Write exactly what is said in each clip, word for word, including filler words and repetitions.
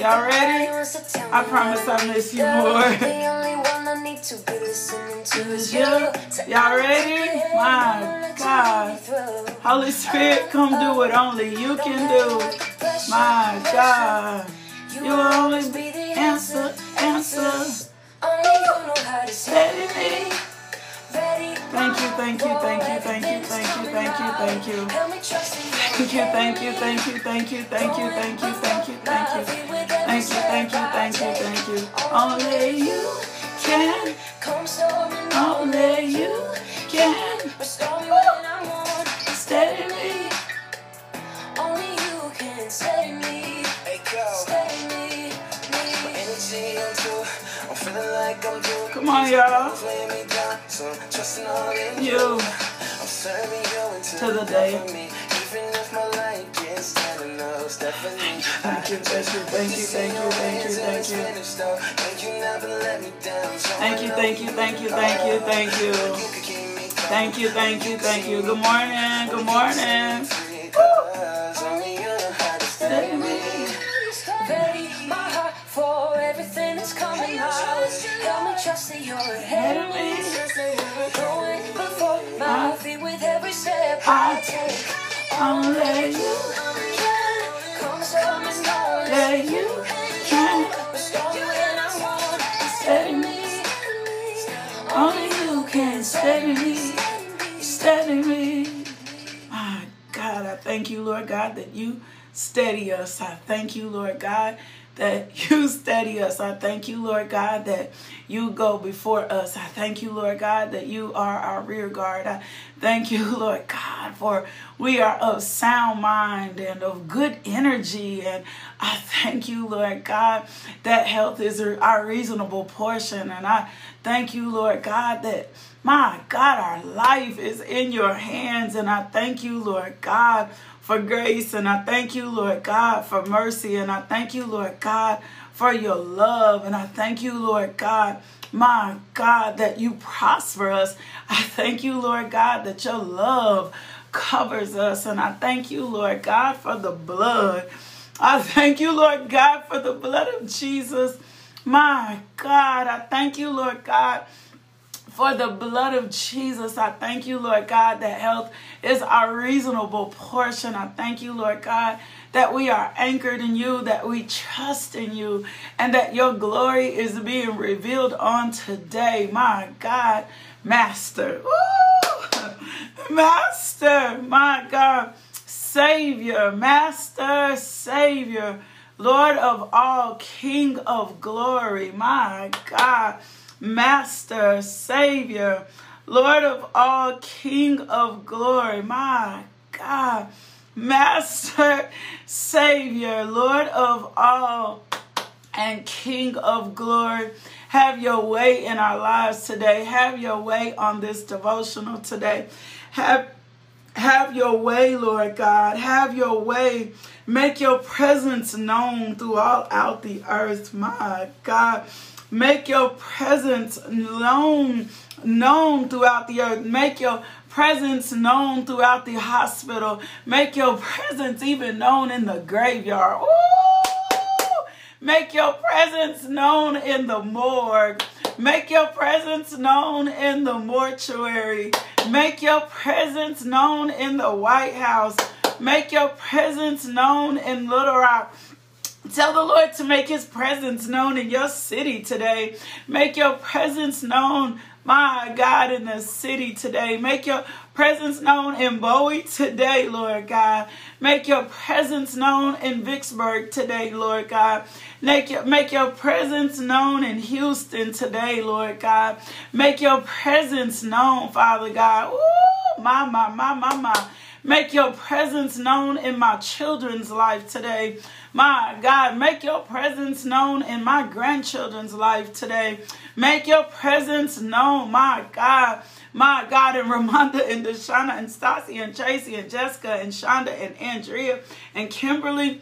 Y'all ready? I promise I miss you more. Y'all ready? My God. Holy Spirit, come do what only you can do. My God. You always be the answer, answer. Only you know how to steady me. Thank you, thank you, thank you, thank you, thank you, thank you, thank you. Thank you, thank you, thank you, thank you, thank you, thank you, thank you, thank you, thank you, thank you, thank you, thank you. Only you can, only you can, steady me. Only you can steady me, steady me. My energy on tour, I'm feeling like I'm doing. Come on, y'all. You to the day. Thank you, thank you, thank you, thank you, thank you, thank you. Thank you, thank you, thank you, thank you, thank you. Thank you, thank you, thank you. Good morning, good morning. I take only you can, only you can, steady me, only you can, steady me, steady me. My God, I thank you, Lord God, that you steady us. I thank you, Lord God, that you steady us. I thank you, Lord God, that you go before us. I thank you, Lord God, that you are our rear guard. I thank you, Lord God, for we are of sound mind and of good energy. And I thank you, Lord God, that health is our reasonable portion. And I thank you, Lord God, that, my God, our life is in your hands. And I thank you, Lord God, for grace, and I thank you, Lord God, for mercy, and I thank you, Lord God, for your love, and I thank you, Lord God, my God, that you prosper us. I thank you, Lord God, that your love covers us, and I thank you, Lord God, for the blood. I thank you, Lord God, for the blood of Jesus. My God, I thank you, Lord God, for the blood of Jesus. I thank you, Lord God, that health is our reasonable portion. I thank you, Lord God, that we are anchored in you, that we trust in you, and that your glory is being revealed on today. My God, Master. Woo! Master, my God, Savior, Master, Savior, Lord of all, King of glory. My God. Master, Savior, Lord of all, King of glory. My God, Master, Savior, Lord of all, and King of glory. Have your way in our lives today. Have your way on this devotional today. Have, have your way, Lord God. Have your way. Make your presence known throughout the earth. My God. Make your presence known, known throughout the earth. Make your presence known throughout the hospital. Make your presence even known in the graveyard. Ooh! Make your presence known in the morgue. Make your presence known in the mortuary. Make your presence known in the White House. Make your presence known in Little Rock. Tell the Lord to make his presence known in your city today. Make your presence known, my God, in the city today. Make your presence known in Bowie today, Lord God. Make your presence known in Vicksburg today, Lord God. Make your, make your presence known in Houston today, Lord God. Make your presence known, Father God. Ooh, my, my, my, my, my. Make your presence known in my children's life today. My God, make your presence known in my grandchildren's life today. Make your presence known, my God. My God, and Ramonda and Deshana and Stassi and Tracy and Jessica and Shonda and Andrea and Kimberly.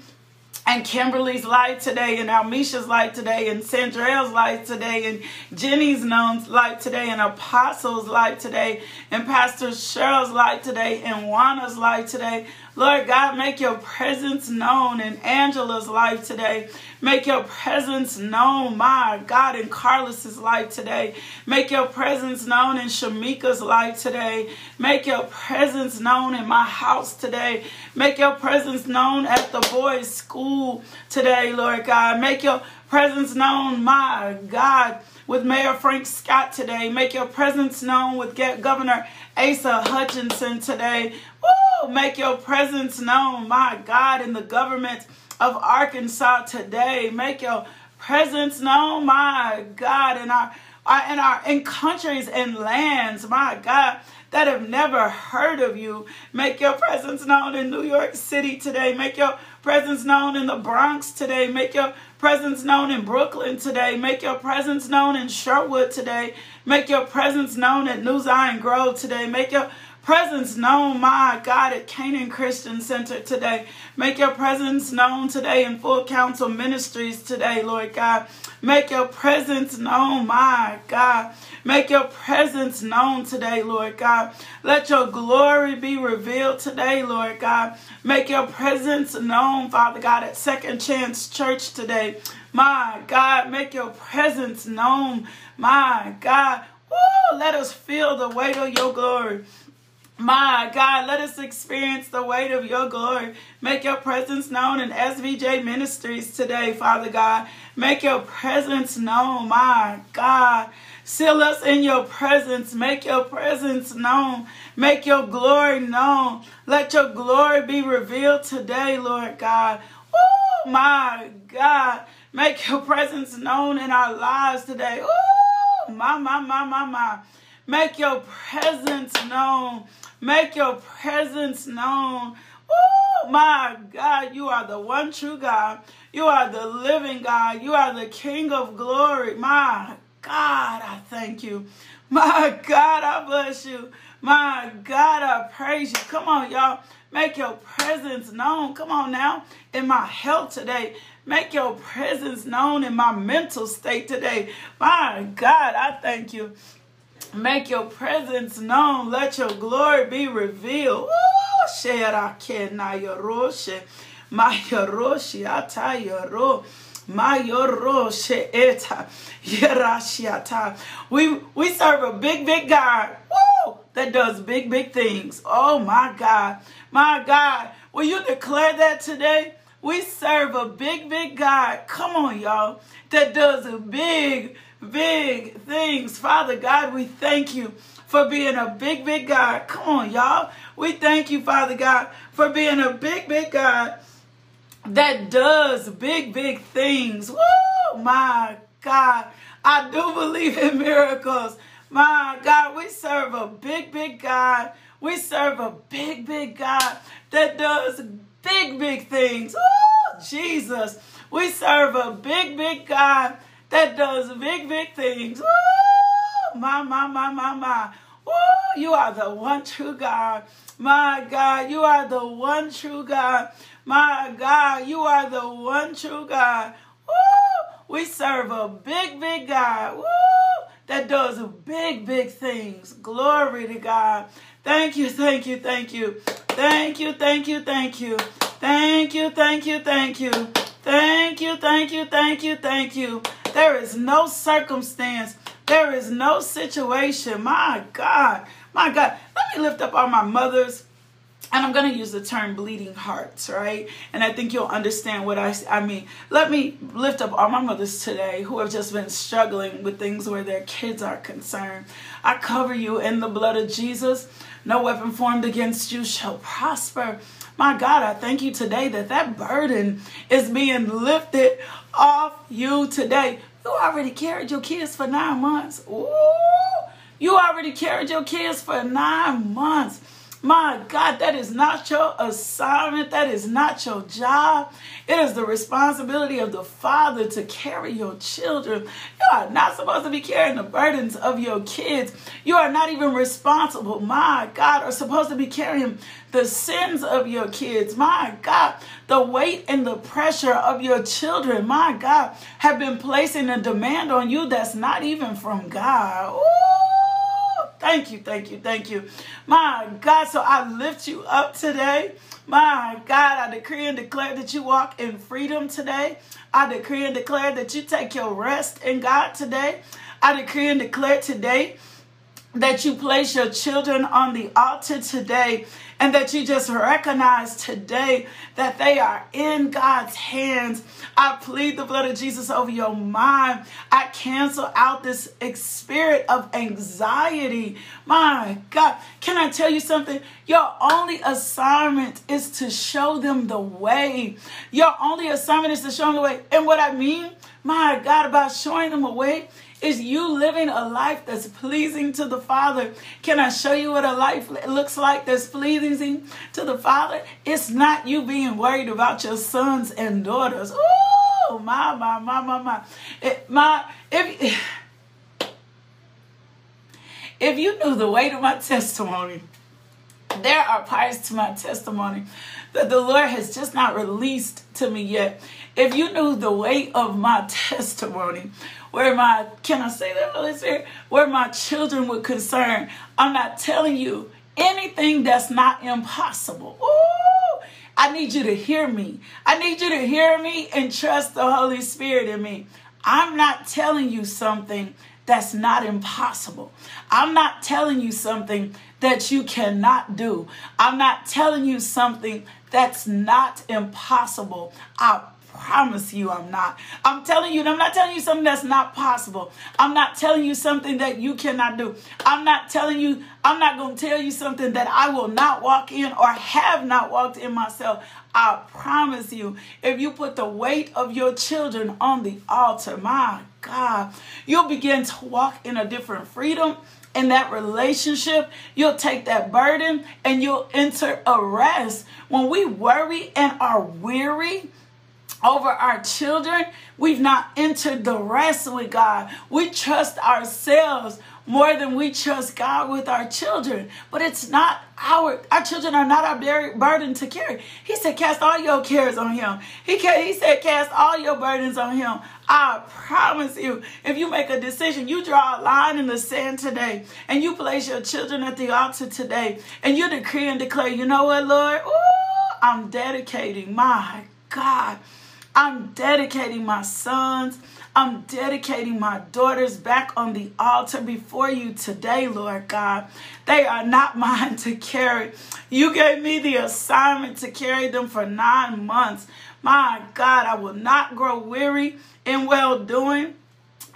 And Kimberly's life today, and Almisha's life today, and Sandrael's life today, and Jenny's Known's life today, and Apostle's life today, and Pastor Cheryl's life today, and Juana's life today. Lord God, make your presence known in Angela's life today. Make your presence known, my God, in Carlos's life today. Make your presence known in Shamika's life today. Make your presence known in my house today. Make your presence known at the boys' school today, Lord God. Make your presence known, my God, with Mayor Frank Scott today. Make your presence known with Governor Asa Hutchinson today. Woo! Make your presence known, my God, in the government of Arkansas today. Make your presence known, my God, in our, our, in, our in countries and lands, my God, that have never heard of you. Make your presence known in New York City today. Make your presence known in the Bronx today. Make your presence known in Brooklyn today. Make your presence known in Sherwood today. Make your presence known at New Zion Grove today. Make your presence known, my God, at Canaan Christian Center today. Make your presence known today in Full Council Ministries today, Lord God. Make your presence known, my God. Make your presence known today, Lord God. Let your glory be revealed today, Lord God. Make your presence known, Father God, at Second Chance Church today. My God, make your presence known, my God. Woo, let us feel the weight of your glory. My God, let us experience the weight of your glory. Make your presence known in S V J Ministries today, Father God. Make your presence known, my God. Seal us in your presence. Make your presence known. Make your glory known. Let your glory be revealed today, Lord God. Oh, my God. Make your presence known in our lives today. Oh, my, my, my, my, my. Make your presence known. Make your presence known. Oh, my God, you are the one true God. You are the living God. You are the King of glory. My God, I thank you. My God, I bless you. My God, I praise you. Come on, y'all. Make your presence known. Come on now. In my health today. Make your presence known in my mental state today. My God, I thank you. Make your presence known. Let your glory be revealed. We, we serve a big, big God. Woo! That does big, big things. Oh, my God. My God. Will you declare that today? We serve a big, big God. Come on, y'all. That does a big, big things. Father God, we thank you for being a big, big God. Come on, y'all. We thank you, Father God, for being a big, big God that does big, big things. Woo, my God. I do believe in miracles. My God, we serve a big, big God. We serve a big, big God that does big, big things. Woo, Jesus. We serve a big, big God that does big, big things. Woo! My, my, my, my, my. Woo! You are the one true God. My God, you are the one true God. My God, you are the one true God. Woo! We serve a big, big God. Woo! That does big, big things. Glory to God. Thank you, thank you, thank you. Thank you, thank you, thank you. Thank you, thank you, thank you. Thank you, thank you, thank you, thank you. There is no circumstance. There is no situation. My God. My God. Let me lift up all my mothers. And I'm going to use the term bleeding hearts, right? And I think you'll understand what I, I mean. Let me lift up all my mothers today who have just been struggling with things where their kids are concerned. I cover you in the blood of Jesus. No weapon formed against you shall prosper. My God, I thank you today that that burden is being lifted off you today. You already carried your kids for nine months. Ooh, you already carried your kids for nine months. My God, that is not your assignment. That is not your job. It is the responsibility of the father to carry your children. You are not supposed to be carrying the burdens of your kids. You are not even responsible, my God, or supposed to be carrying the sins of your kids. My God, the weight and the pressure of your children, my God, have been placing a demand on you that's not even from God. Ooh, thank you, thank you, thank you. My God, so I lift you up today. My God, I decree and declare that you walk in freedom today. I decree and declare that you take your rest in God today. I decree and declare today that you place your children on the altar today, and that you just recognize today that they are in God's hands. I plead the blood of Jesus over your mind. I cancel out this spirit of anxiety. My God, can I tell you something? Your only assignment is to show them the way. Your only assignment is to show them the way. And what I mean, my God, about showing them the way is you living a life that's pleasing to the Father. Can I show you what a life looks like that's pleasing to the Father? It's not you being worried about your sons and daughters. Oh, my, my, my, my, my. It, my if, if you knew the weight of my testimony, there are parts to my testimony that the Lord has just not released to me yet. If you knew the weight of my testimony, where my, can I say that, Holy Spirit, where my children were concerned, I'm not telling you anything that's not impossible. Ooh, I need you to hear me. I need you to hear me and trust the Holy Spirit in me. I'm not telling you something that's not impossible. I'm not telling you something that you cannot do. I'm not telling you something that's not impossible. I promise you I'm not. I'm telling you, I'm not telling you something that's not possible. I'm not telling you something that you cannot do. I'm not telling you, I'm not going to tell you something that I will not walk in or have not walked in myself. I promise you, if you put the weight of your children on the altar, my God, you'll begin to walk in a different freedom in that relationship. You'll take that burden and you'll enter a rest. When we worry and are weary over our children, we've not entered the rest with God. We trust ourselves more than we trust God with our children. But it's not our, our children are not our burden to carry. He said, cast all your cares on him. He, he said, cast all your burdens on him. I promise you, if you make a decision, you draw a line in the sand today, and you place your children at the altar today, and you decree and declare, you know what, Lord? Ooh, I'm dedicating my God. I'm dedicating my sons. I'm dedicating my daughters back on the altar before you today, Lord God. They are not mine to carry. You gave me the assignment to carry them for nine months. My God, I will not grow weary in well-doing.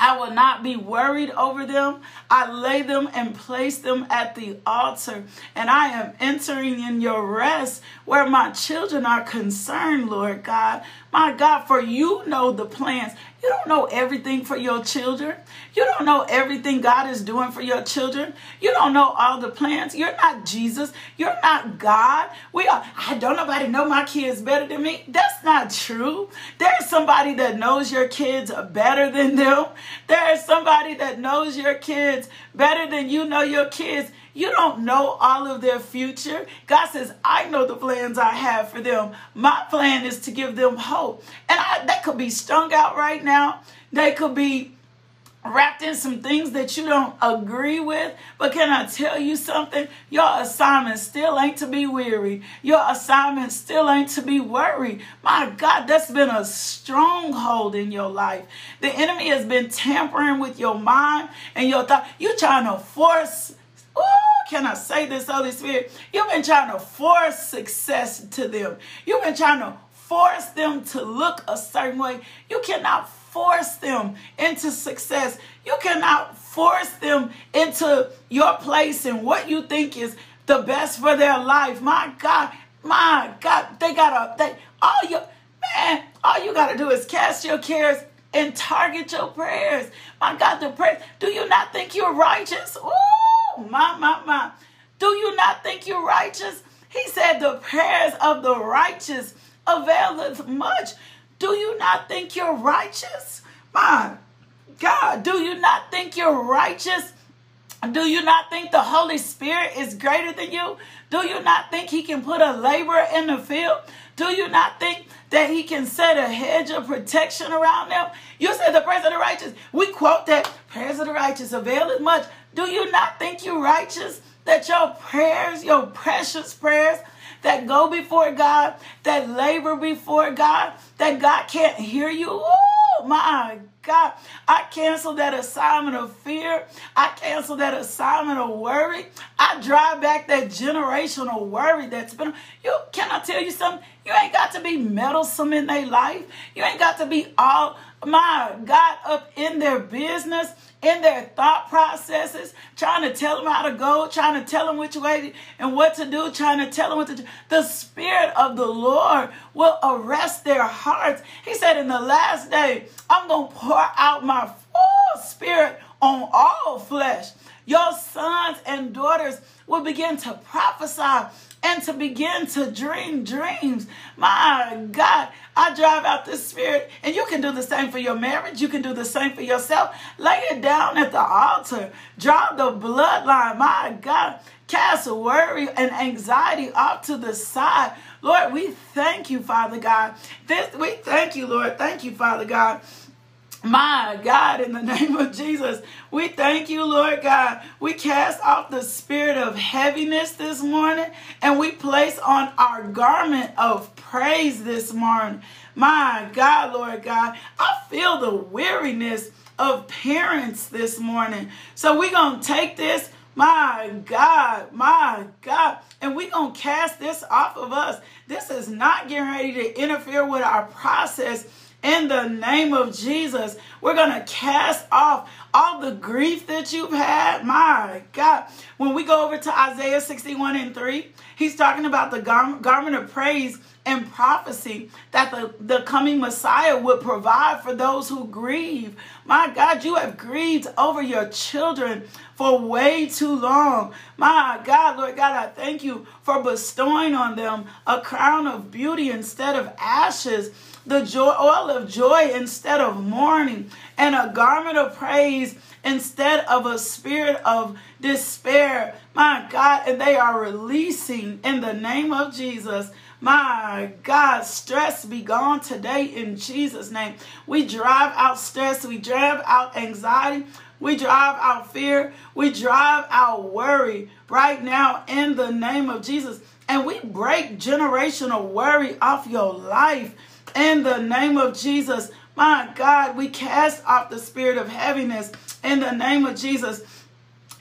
I will not be worried over them. I lay them and place them at the altar. And I am entering in your rest where my children are concerned, Lord God. My God, for you know the plans. You don't know everything for your children. You don't know everything God is doing for your children. You don't know all the plans. You're not Jesus. You're not God. We are. I don't nobody know my kids better than me. That's not true. There's somebody that knows your kids better than them. There's somebody that knows your kids better than you know your kids. You don't know all of their future. God says, I know the plans I have for them. My plan is to give them hope. And I, that could be strung out right now. They could be wrapped in some things that you don't agree with. But can I tell you something? Your assignment still ain't to be weary. Your assignment still ain't to be worried. My God, that's been a stronghold in your life. The enemy has been tampering with your mind and your thought. You're trying to force Ooh, can I say this, Holy Spirit? You've been trying to force success to them. You've been trying to force them to look a certain way. You cannot force them into success. You cannot force them into your place and what you think is the best for their life. My God, my God, they gotta, they, all you, man, all you gotta do is cast your cares and target your prayers. My God, the prayers, do you not think you're righteous? Ooh. My, my, my. Do you not think you're righteous? He said, the prayers of the righteous availeth much. Do you not think you're righteous? My God, do you not think you're righteous? Do you not think the Holy Spirit is greater than you? Do you not think he can put a laborer in the field? Do you not think that he can set a hedge of protection around them? You said the prayers of the righteous. We quote that, prayers of the righteous avail as much. Do you not think you're righteous? That your prayers, your precious prayers that go before God, that labor before God, that God can't hear you? Oh, my God. God, I cancel that assignment of fear. I cancel that assignment of worry. I drive back that generational worry that's been. You, can I tell you something? You ain't got to be meddlesome in their life. You ain't got to be all, my God, up in their business, in their thought processes, trying to tell them how to go, trying to tell them which way and what to do, trying to tell them what to do. The Spirit of the Lord will arrest their hearts. He said, in the last day, I'm going to pour out my full Spirit on all flesh. Your sons and daughters will begin to prophesy and to begin to dream dreams. My God, I drive out the spirit. And you can do the same for your marriage. You can do the same for yourself. Lay it down at the altar. Draw the bloodline. My God, cast worry and anxiety off to the side. Lord, we thank you, Father God. This, we thank you, Lord. Thank you, Father God. My God, in the name of Jesus, we thank you, Lord God. We cast off the spirit of heaviness this morning, and we place on our garment of praise this morning. My God, Lord God, I feel the weariness of parents this morning. So we're going to take this, my God, my God, and we're going to cast this off of us. This is not getting ready to interfere with our process. In the name of Jesus, we're going to cast off all the grief that you've had. My God. When we go over to Isaiah sixty-one and three, he's talking about the gar- garment of praise and prophecy that the, the coming Messiah would provide for those who grieve. My God, you have grieved over your children for way too long. My God, Lord God, I thank you for bestowing on them a crown of beauty instead of ashes, the joy, oil of joy instead of mourning, and a garment of praise instead of a spirit of despair. My God, and they are releasing in the name of Jesus. My God, stress be gone today in Jesus' name. We drive out stress. We drive out anxiety. We drive out fear. We drive out worry right now in the name of Jesus. And we break generational worry off your life in the name of Jesus. My God, we cast off the spirit of heaviness in the name of Jesus.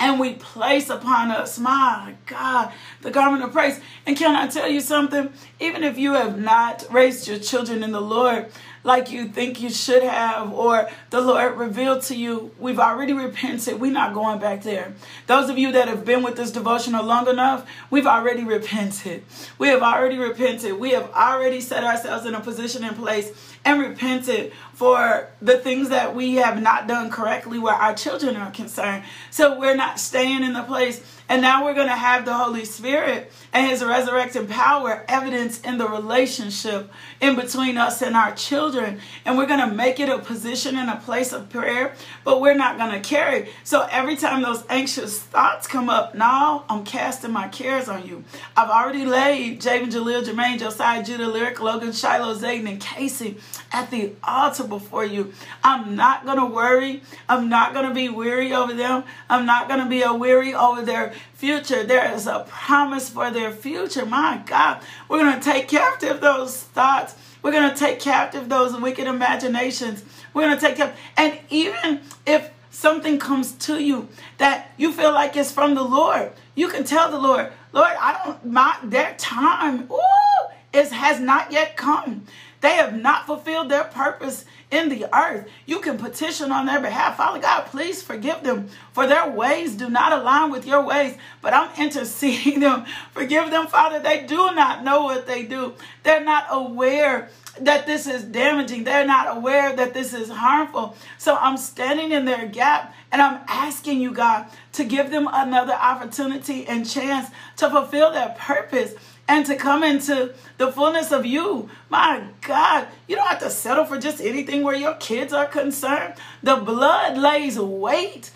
And we place upon us, my God, the garment of praise. And can I tell you something? Even if you have not raised your children in the Lord like you think you should have, or the Lord revealed to you, we've already repented. We're not going back there. Those of you that have been with this devotional long enough, we've already repented. We have already repented. We have already set ourselves in a position in place and repented for the things that we have not done correctly where our children are concerned. So we're not staying in the place. And now we're going to have the Holy Spirit and his resurrecting power evidence in the relationship in between us and our children. And we're going to make it a position and a place of prayer, but we're not going to carry. So every time those anxious thoughts come up, now I'm casting my cares on you. I've already laid Javen, Jaleel, Jermaine, Josiah, Judah, Lyric, Logan, Shiloh, Zayden, and Casey at the altar before you. I'm not going to worry. I'm not going to be weary over them. I'm not going to be a weary over their future. There is a promise for their future. My God, we're going to take captive those thoughts. We're going to take captive those wicked imaginations. We're going to take captive. And even if something comes to you that you feel like it's from the Lord, you can tell the Lord, Lord, I don't, my, their time, ooh, it has not yet come. They have not fulfilled their purpose in the earth. You can petition on their behalf. Father God, please forgive them, for their ways do not align with your ways, but I'm interceding them. Forgive them, Father. They do not know what they do. They're not aware that this is damaging. They're not aware that this is harmful. So I'm standing in their gap, and I'm asking you, God, to give them another opportunity and chance to fulfill their purpose and to come into the fullness of you. My God, you don't have to settle for just anything where your kids are concerned. The blood lays wait.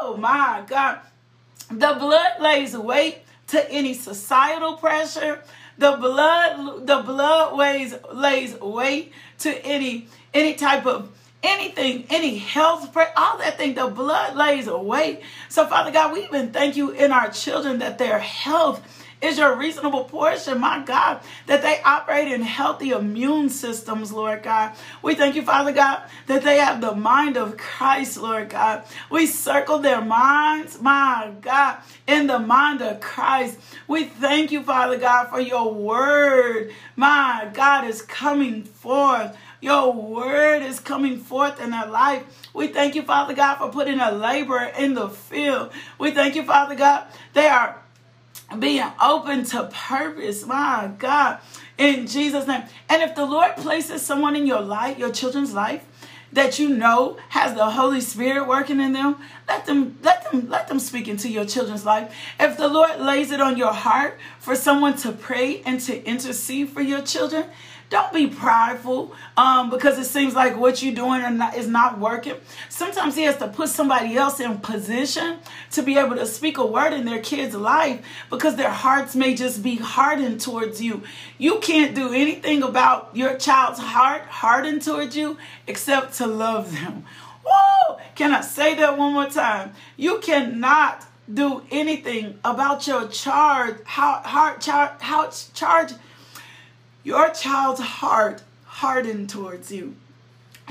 Oh, my God. The blood lays wait to any societal pressure. The blood, the blood lays, lays wait to any, any type of anything, any health, prayer, all that thing, the blood lays wait. So, Father God, we even thank you in our children that their health is your reasonable portion, my God, that they operate in healthy immune systems, Lord God. We thank you, Father God, that they have the mind of Christ, Lord God. We circle their minds, my God, in the mind of Christ. We thank you, Father God, for your word, my God, is coming forth. Your word is coming forth in their life. We thank you, Father God, for putting a laborer in the field. We thank you, Father God, they are being open to purpose, my God, in Jesus' name. And if the Lord places someone in your life, your children's life, that you know has the Holy Spirit working in them, let them, let them, let them speak into your children's life. If the Lord lays it on your heart for someone to pray and to intercede for your children, don't be prideful um, because it seems like what you're doing or not, is not working. Sometimes he has to put somebody else in position to be able to speak a word in their kid's life because their hearts may just be hardened towards you. You can't do anything about your child's heart hardened towards you except to love them. Woo! Can I say that one more time? You cannot do anything about your charge, how, heart, char, how charge, your child's heart hardened towards you.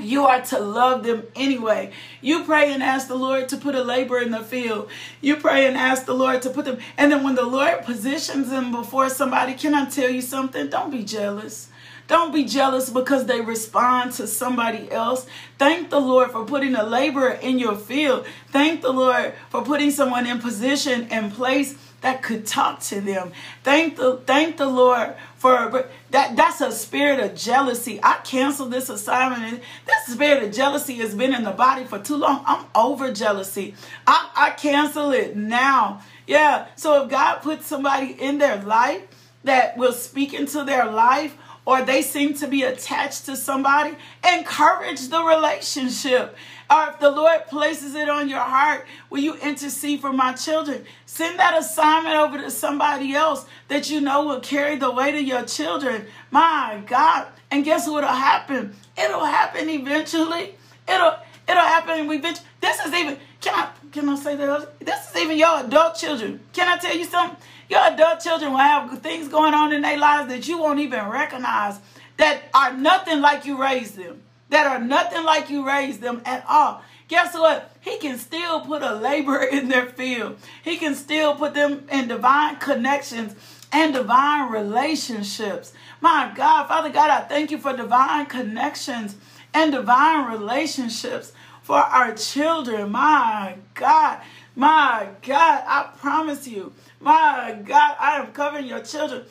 You are to love them anyway. You pray and ask the Lord to put a laborer in the field. You pray and ask the Lord to put them. And then when the Lord positions them before somebody, can I tell you something? Don't be jealous. Don't be jealous because they respond to somebody else. Thank the Lord for putting a laborer in your field. Thank the Lord for putting someone in position and place that could talk to them. Thank the, thank the Lord for that. That's a spirit of jealousy. I canceled this assignment. That spirit of jealousy has been in the body for too long. I'm over jealousy. I, I cancel it now. Yeah. So if God puts somebody in their life that will speak into their life, or they seem to be attached to somebody, encourage the relationship. Or if the Lord places it on your heart, will you intercede for my children? Send that assignment over to somebody else that you know will carry the weight of your children. My God. And guess what will happen? It'll happen eventually. It'll it'll happen eventually. This is even, can I, can I say that? This is even your adult children. Can I tell you something? Your adult children will have things going on in their lives that you won't even recognize, that are nothing like you raised them, that are nothing like you raised them at all. Guess what? He can still put a laborer in their field. He can still put them in divine connections and divine relationships. My God, Father God, I thank you for divine connections and divine relationships for our children. My God, my God, I promise you, my God, I am covering your children.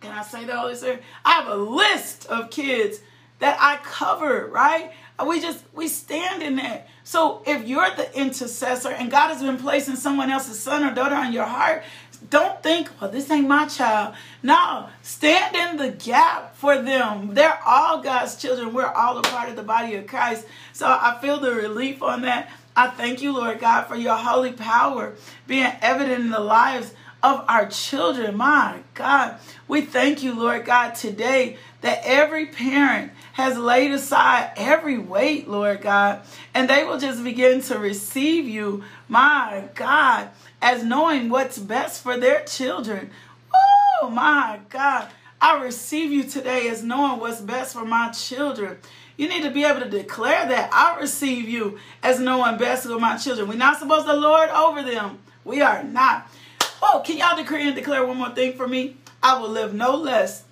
Can I say that, Holy Spirit? I have a list of kids that I cover, right? We just, we stand in that. So if you're the intercessor and God has been placing someone else's son or daughter on your heart, don't think, well, this ain't my child. No, stand in the gap for them. They're all God's children. We're all a part of the body of Christ. So I feel the relief on that. I thank you, Lord God, for your holy power being evident in the lives of our children. My God, we thank you, Lord God, today that every parent has laid aside every weight, Lord God, and they will just begin to receive you, my God, as knowing what's best for their children. Oh, my God, I receive you today as knowing what's best for my children. You need to be able to declare that. I receive you as knowing best for my children. We're not supposed to lord over them. We are not. Oh, can y'all decree and declare one more thing for me? I will live no less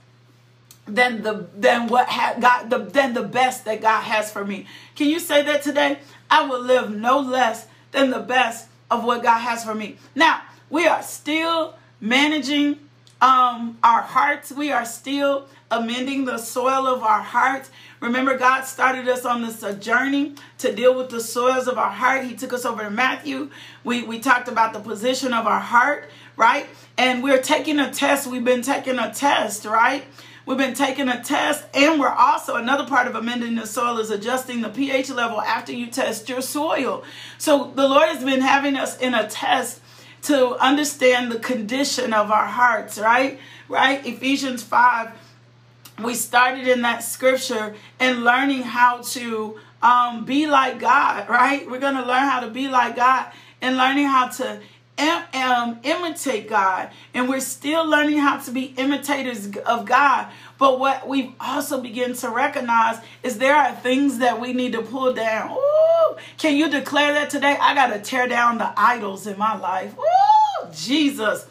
than the than what ha- God the than the best that God has for me. Can you say that today? I will live no less than the best of what God has for me. Now, we are still managing um, our hearts. We are still amending the soil of our hearts. Remember, God started us on this uh, journey to deal with the soils of our heart. He took us over to Matthew. We, we talked about the position of our heart, right? And we're taking a test. We've been taking a test, right? We've been taking a test, and we're also, another part of amending the soil is adjusting the pH level after you test your soil. So the Lord has been having us in a test to understand the condition of our hearts, right? Right? Ephesians five, we started in that scripture and learning how to um, be like God, right? We're going to learn how to be like God and learning how to Um, imitate God, and we're still learning how to be imitators of God. But what we've also begun to recognize is there are things that we need to pull down. Ooh, can you declare that today? I gotta tear down the idols in my life. Ooh, Jesus,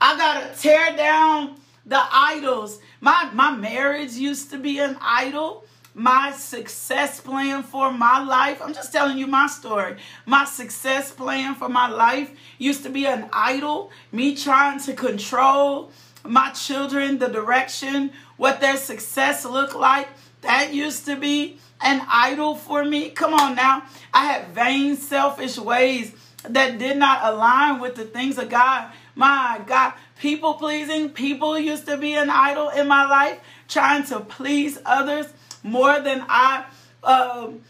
I gotta tear down the idols. My my marriage used to be an idol. My success plan for my life, I'm just telling you my story. My success plan for my life used to be an idol. Me trying to control my children, the direction, what their success looked like. That used to be an idol for me. Come on now. I had vain, selfish ways that did not align with the things of God. My God, people pleasing, people used to be an idol in my life. Trying to please others more than I um,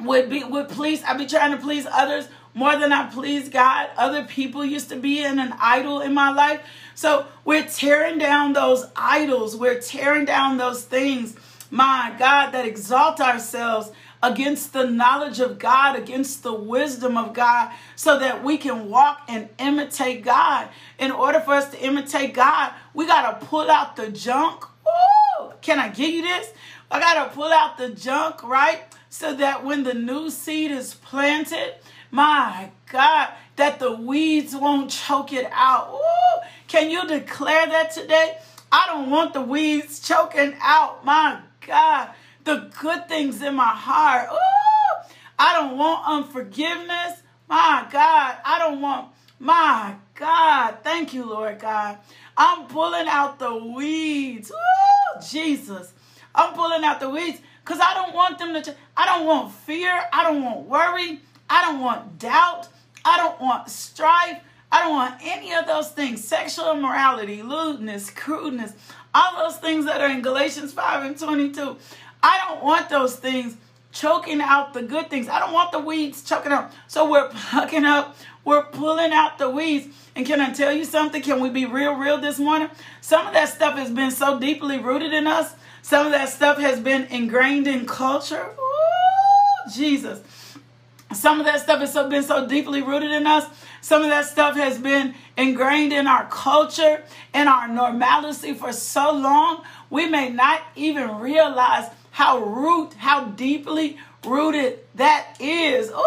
would be would please. I'd be trying to please others more than I please God. Other people used to be in an idol in my life. So we're tearing down those idols. We're tearing down those things, my God, that exalt ourselves against the knowledge of God, against the wisdom of God, so that we can walk and imitate God. In order for us to imitate God, we got to pull out the junk. Ooh, can I give you this? I got to pull out the junk, right? So that when the new seed is planted, my God, that the weeds won't choke it out. Ooh, can you declare that today? I don't want the weeds choking out, my God, the good things in my heart. Ooh, I don't want unforgiveness, my God. I don't want, my God, thank you, Lord God. I'm pulling out the weeds. Ooh, Jesus. I'm pulling out the weeds because I don't want them to, ch- I don't want fear. I don't want worry. I don't want doubt. I don't want strife. I don't want any of those things. Sexual immorality, lewdness, crudeness, all those things that are in Galatians five and twenty-two. I don't want those things choking out the good things. I don't want the weeds choking out. So we're plucking up, we're pulling out the weeds. And can I tell you something? Can we be real, real this morning? Some of that stuff has been so deeply rooted in us. Some of that stuff has been ingrained in culture. Ooh, Jesus. Some of that stuff has been so deeply rooted in us. Some of that stuff has been ingrained in our culture and our normalcy for so long, we may not even realize how root, how deeply rooted that is. Ooh,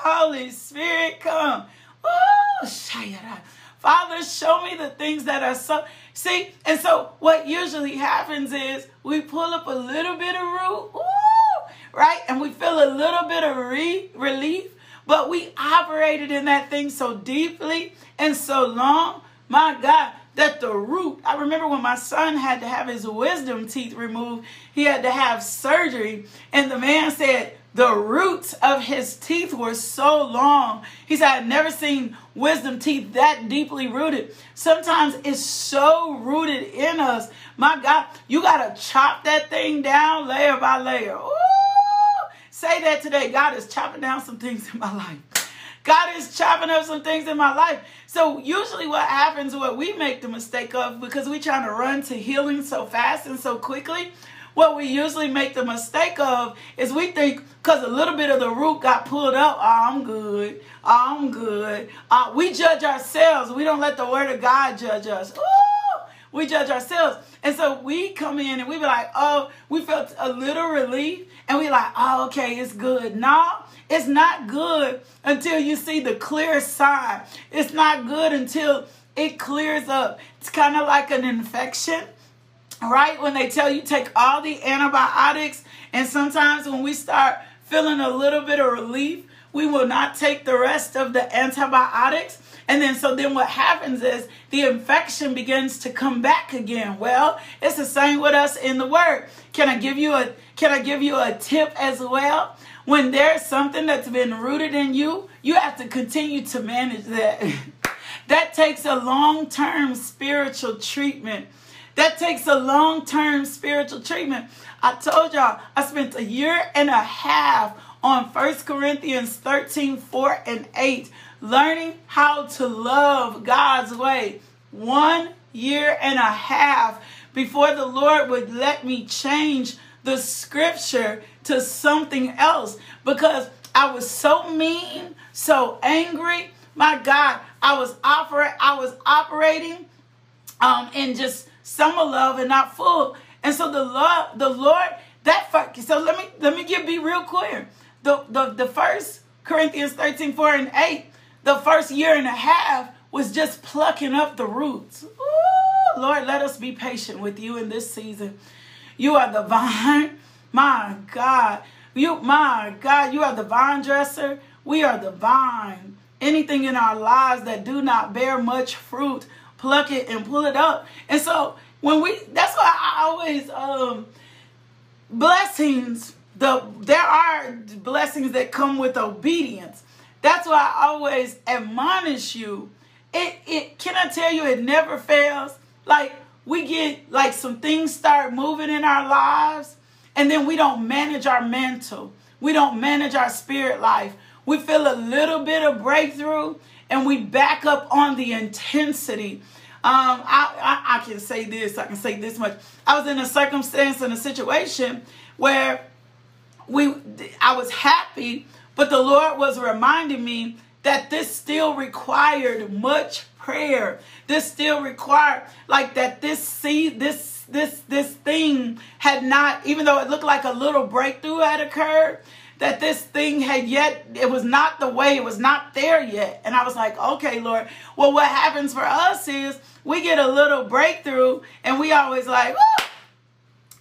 Holy Spirit, come. Ooh, Shayara. Father, show me the things that are so... See, and so what usually happens is we pull up a little bit of root, ooh, right? And we feel a little bit of re- relief, but we operated in that thing so deeply and so long, my God, that the root... I remember when my son had to have his wisdom teeth removed, he had to have surgery, and the man said... The roots of his teeth were so long. He said, I've never seen wisdom teeth that deeply rooted. Sometimes it's so rooted in us. My God, you got to chop that thing down layer by layer. Ooh, say that today. God is chopping down some things in my life. God is chopping up some things in my life. So usually what happens, what we make the mistake of, because we're trying to run to healing so fast and so quickly, what we usually make the mistake of is we think because a little bit of the root got pulled up, oh, I'm good, oh, I'm good. Uh, we judge ourselves. We don't let the word of God judge us. Ooh, we judge ourselves. And so we come in and we be like, oh, we felt a little relief. And we like, oh, okay, it's good. No, it's not good until you see the clear sign. It's not good until it clears up. It's kind of like an infection. right? When they tell you take all the antibiotics, and sometimes when we start feeling a little bit of relief, we will not take the rest of the antibiotics. And then so then what happens is the infection begins to come back again. Well, it's the same with us in the word. Can I give you a can I give you a tip as well? When there's something that's been rooted in you, you have to continue to manage that. That takes a long-term spiritual treatment. That takes a long-term spiritual treatment. I told y'all, I spent a year and a half on First Corinthians thirteen, four, and eight, learning how to love God's way. One year and a half before the Lord would let me change the scripture to something else, because I was so mean, so angry. My God, I was oper- I was operating um, in just some of love and not full. And so the Lord, the Lord, that fuck. So let me let me get be real clear. The the the first Corinthians thirteen, four and eight, the first year and a half was just plucking up the roots. Ooh, Lord, let us be patient with you in this season. You are the vine, my God. You, my God, you are the vine dresser. We are the vine. Anything in our lives that do not bear much fruit, pluck it and pull it up. And so when we, that's why I always um, blessings. The there are blessings that come with obedience. That's why I always admonish you. It it can I tell you, it never fails. Like, we get like some things start moving in our lives, and then we don't manage our mental. We don't manage our spirit life. We feel a little bit of breakthrough, and we back up on the intensity. Um, I, I, I can say this. I can say this much. I was in a circumstance and a situation where we I was happy, but the Lord was reminding me that this still required much prayer. This still required, like, that this see this this this thing had not, even though it looked like a little breakthrough had occurred, that this thing had yet, it was not the way, it was not there yet. And I was like, okay, Lord. Well, what happens for us is we get a little breakthrough and we always like, oh,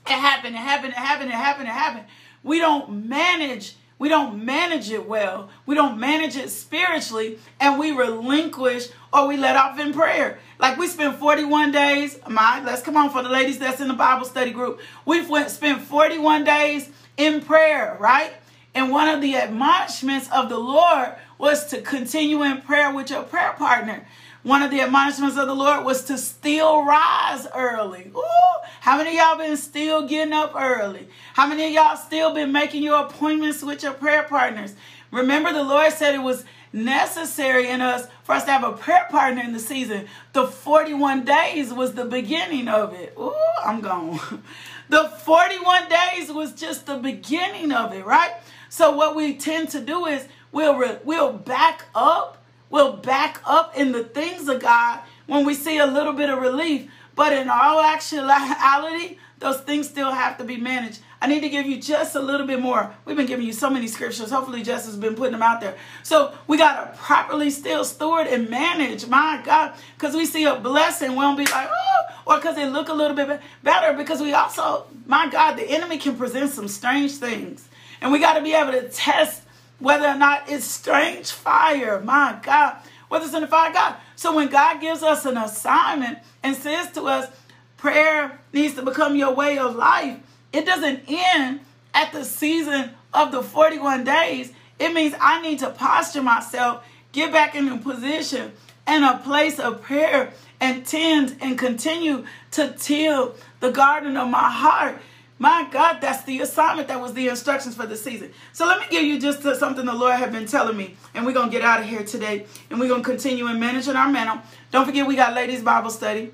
it happened, it happened, it happened, it happened, it happened. We don't manage We don't manage it well. We don't manage it spiritually, and we relinquish, or we let off in prayer. Like, we spent forty-one days, my, let's come on, for the ladies that's in the Bible study group. We've went, spent forty-one days in prayer, right? And one of the admonishments of the Lord was to continue in prayer with your prayer partner. One of the admonishments of the Lord was to still rise early. Ooh, how many of y'all been still getting up early? How many of y'all still been making your appointments with your prayer partners? Remember, the Lord said it was necessary in us for us to have a prayer partner in the season. The forty-one days was the beginning of it. Ooh, I'm gone. The forty-one days was just the beginning of it, right? So what we tend to do is we'll, re- we'll back up. We'll back up in the things of God when we see a little bit of relief. But in all actuality, those things still have to be managed. I need to give you just a little bit more. We've been giving you so many scriptures. Hopefully, Jess has been putting them out there. So we got to properly still steward and manage. My God, because we see a blessing, we don't be like, oh, or because it look a little bit better. Because we also, my God, the enemy can present some strange things. And we got to be able to test whether or not it's strange fire, my God, whether it's in the fire of God. So when God gives us an assignment and says to us, prayer needs to become your way of life, it doesn't end at the season of the forty-one days. It means I need to posture myself, get back in a position and a place of prayer, and tend and continue to till the garden of my heart. My God, that's the assignment. That was the instructions for the season. So let me give you just something the Lord had been telling me. And we're going to get out of here today. And we're going to continue in managing our mantle. Don't forget, we got Ladies Bible Study.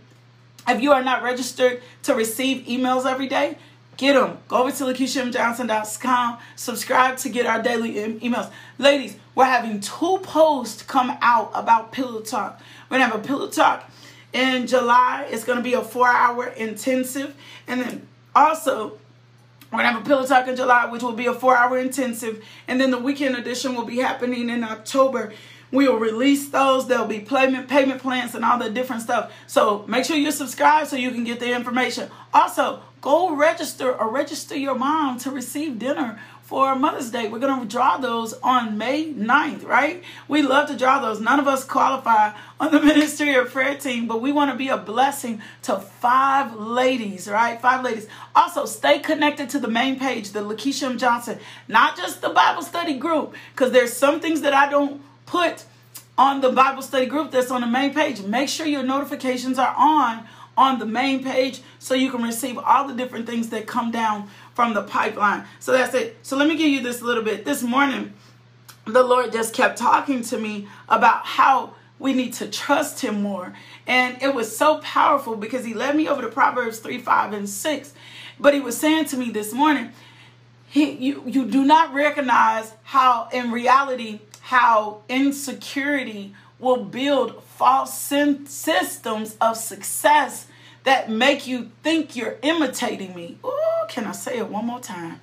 If you are not registered to receive emails every day, get them. Go over to lakeisha m johnson dot com. Subscribe to get our daily em- emails. Ladies, we're having two posts come out about Pillow Talk. We're going to have a Pillow Talk in July. It's going to be a four-hour intensive. And then also, we're going to have a Pillow Talk in July, which will be a four-hour intensive. And then the weekend edition will be happening in October, We will release those. There'll be payment payment plans and all the different stuff. So make sure you're subscribed so you can get the information. Also, go register or register your mom to receive dinner for Mother's Day. We're going to draw those on May ninth, right? We love to draw those. None of us qualify on the ministry or prayer team, but we want to be a blessing to five ladies, right? Five ladies. Also, stay connected to the main page, the Lakeisha M. Johnson, not just the Bible study group, because there's some things that I don't put on the Bible study group that's on the main page. Make sure your notifications are on on the main page so you can receive all the different things that come down from the pipeline. So that's it. So let me give you this a little bit. This morning, the Lord just kept talking to me about how we need to trust him more. And it was so powerful because he led me over to Proverbs three, five, and six. But he was saying to me this morning, he, you, you do not recognize how in reality, how insecurity will build false systems of success that make you think you're imitating me. Ooh, can I say it one more time?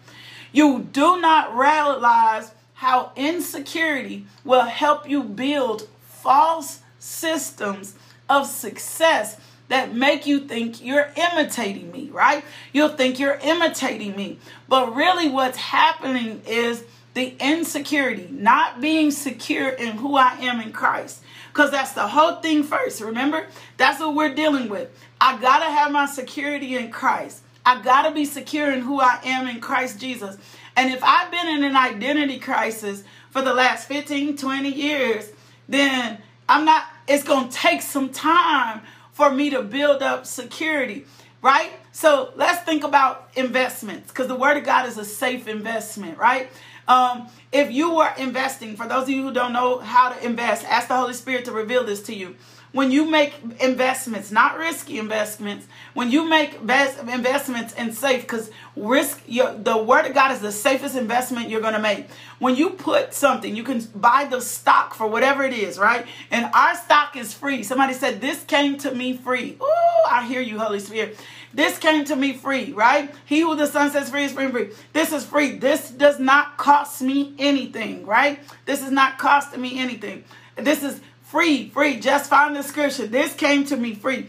You do not realize how insecurity will help you build false systems of success that make you think you're imitating me, right? You'll think you're imitating me. But really what's happening is the insecurity, not being secure in who I am in Christ. Because that's the whole thing first, remember? That's what we're dealing with. I got to have my security in Christ. I got to be secure in who I am in Christ Jesus. And if I've been in an identity crisis for the last fifteen, twenty years, then I'm not, it's going to take some time for me to build up security, right? So let's think about investments, because the Word of God is a safe investment, right? Um, if you were investing, for those of you who don't know how to invest, ask the Holy Spirit to reveal this to you. When you make investments, not risky investments, when you make best investments in safe, because risk, your, the Word of God is the safest investment you're going to make. When you put something, you can buy the stock for whatever it is, right? And our stock is free. Somebody said, this came to me free. Ooh, I hear you, Holy Spirit. This came to me free, right? He who the Son sets free is free, free. This is free. This does not cost me anything, right? This is not costing me anything. This is free, free. Just find the scripture. This came to me free.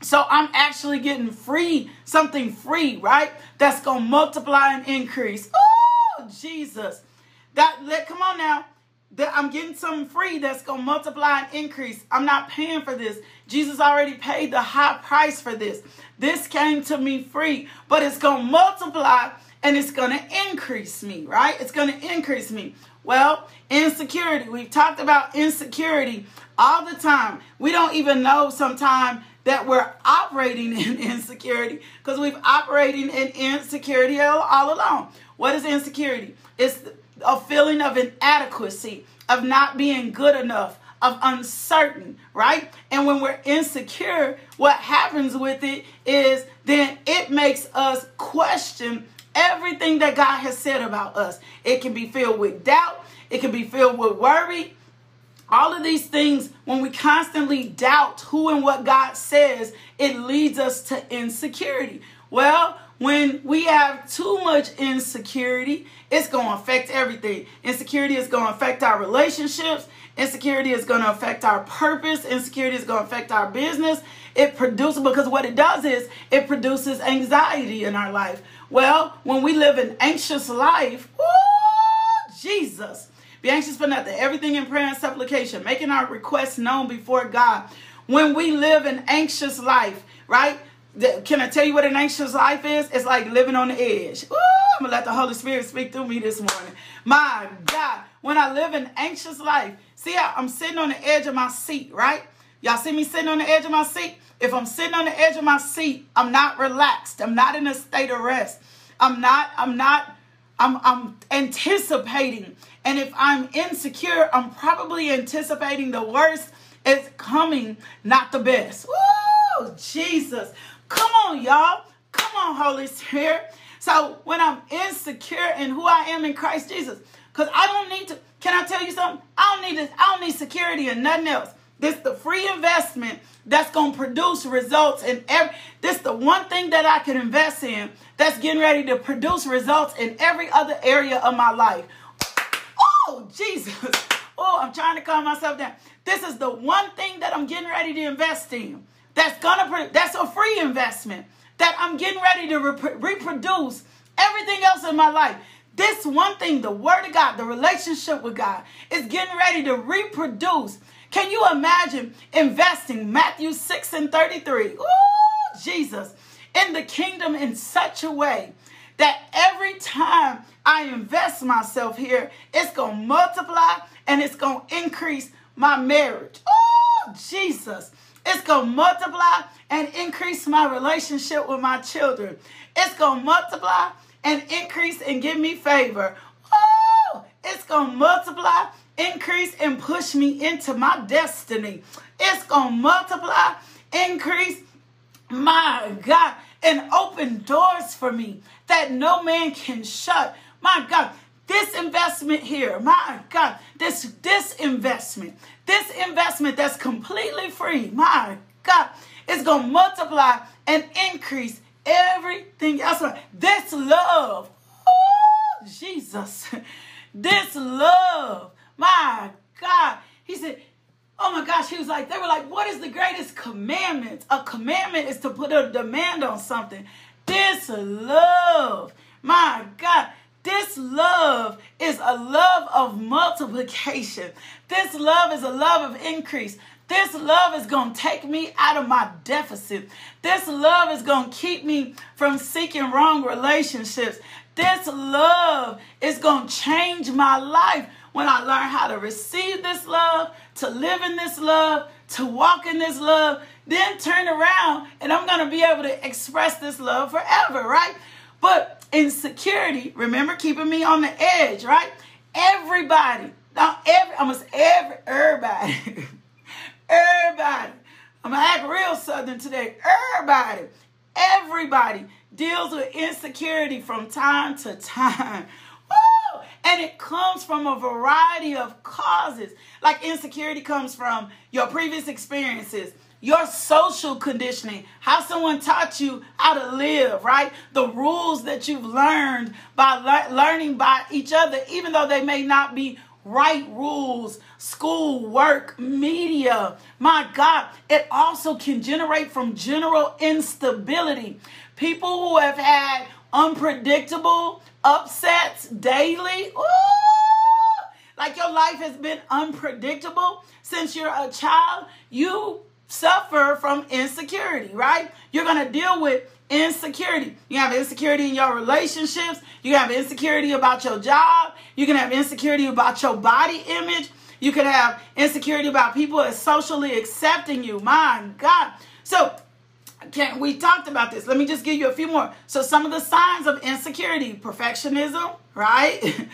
So I'm actually getting free, something free, right? That's going to multiply and increase. Oh, Jesus. That, let, come on now. That I'm getting something free that's going to multiply and increase. I'm not paying for this. Jesus already paid the high price for this. This came to me free, but it's going to multiply and it's going to increase me, right? It's going to increase me. Well, insecurity. We've talked about insecurity all the time. We don't even know sometimes that we're operating in insecurity because we've operating in insecurity all, all along. What is insecurity? It's a feeling of inadequacy, of not being good enough, of uncertain, right? And when we're insecure, what happens with it is then it makes us question everything that God has said about us. It can be filled with doubt. It can be filled with worry. All of these things, when we constantly doubt who and what God says, it leads us to insecurity. Well, when we have too much insecurity, it's going to affect everything. Insecurity is going to affect our relationships. Insecurity is going to affect our purpose. Insecurity is going to affect our business. It produces, because what it does is it produces anxiety in our life. Well, when we live an anxious life, ooh, Jesus, be anxious for nothing. Everything in prayer and supplication, making our requests known before God. When we live an anxious life, right? Can I tell you what an anxious life is? It's like living on the edge. Ooh, I'm going to let the Holy Spirit speak through me this morning. My God, when I live an anxious life, see how I'm sitting on the edge of my seat, right? Y'all see me sitting on the edge of my seat? If I'm sitting on the edge of my seat, I'm not relaxed. I'm not in a state of rest. I'm not, I'm not, I'm, I'm anticipating. And if I'm insecure, I'm probably anticipating the worst is coming, not the best. Ooh, Jesus. Come on, y'all. Come on, Holy Spirit. So when I'm insecure in who I am in Christ Jesus, because I don't need to, can I tell you something? I don't need this. I don't need security and nothing else. This the free investment that's going to produce results. In every, this the one thing that I can invest in that's getting ready to produce results in every other area of my life. Oh, Jesus. Oh, I'm trying to calm myself down. This is the one thing that I'm getting ready to invest in. That's gonna. That's a free investment that I'm getting ready to rep- reproduce everything else in my life. This one thing, the Word of God, the relationship with God, is getting ready to reproduce. Can you imagine investing Matthew six and thirty-three? Ooh, Jesus, in the kingdom in such a way that every time I invest myself here, it's going to multiply and it's going to increase my marriage. Oh, Jesus. It's going to multiply and increase my relationship with my children. It's going to multiply and increase and give me favor. Oh, it's going to multiply, increase, and push me into my destiny. It's going to multiply, increase, my God, and open doors for me that no man can shut. My God, this investment here, my God, this, this investment, this investment that's completely free, my God, it's going to multiply and increase everything else. This love, oh, Jesus, this love, my God, he said, oh my gosh, he was like, they were like, what is the greatest commandment? A commandment is to put a demand on something. This love, my God, this love is a love of multiplication. This love is a love of increase. This love is going to take me out of my deficit. This love is going to keep me from seeking wrong relationships. This love is going to change my life when I learn how to receive this love, to live in this love, to walk in this love, then turn around and I'm going to be able to express this love forever, right? But insecurity, remember keeping me on the edge, right? Everybody, not every, almost every, everybody, everybody, I'm going to act real Southern today, everybody, everybody deals with insecurity from time to time. Woo! And it comes from a variety of causes. Like insecurity comes from your previous experiences, your social conditioning, how someone taught you how to live, right? The rules that you've learned by le- learning by each other, even though they may not be right rules, school, work, media. My God, it also can generate from general instability. People who have had unpredictable upsets daily. Ooh! Like your life has been unpredictable since you're a child. You suffer from insecurity, right? You're going to deal with insecurity. You have insecurity in your relationships. You have insecurity about your job. You can have insecurity about your body image. You can have insecurity about people as socially accepting you. My God. So can, we talked about this. Let me just give you a few more. So some of the signs of insecurity, perfectionism, right?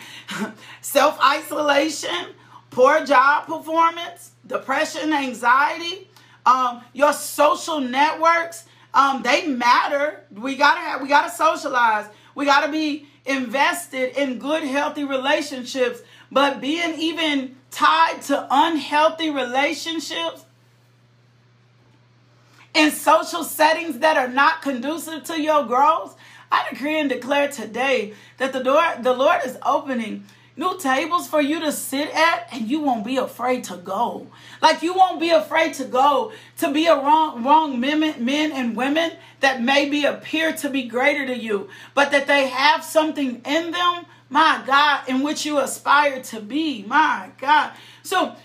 Self-isolation, poor job performance, depression, anxiety, um, your social networks. Um, they matter. We gotta have, we gotta socialize. We gotta be invested in good, healthy relationships. But being even tied to unhealthy relationships in social settings that are not conducive to your growth, I decree and declare today that the door, the Lord is opening new tables for you to sit at, and you won't be afraid to go. Like you won't be afraid to go to be around wrong men, men and women that maybe appear to be greater to you, but that they have something in them, my God, in which you aspire to be, my God. So,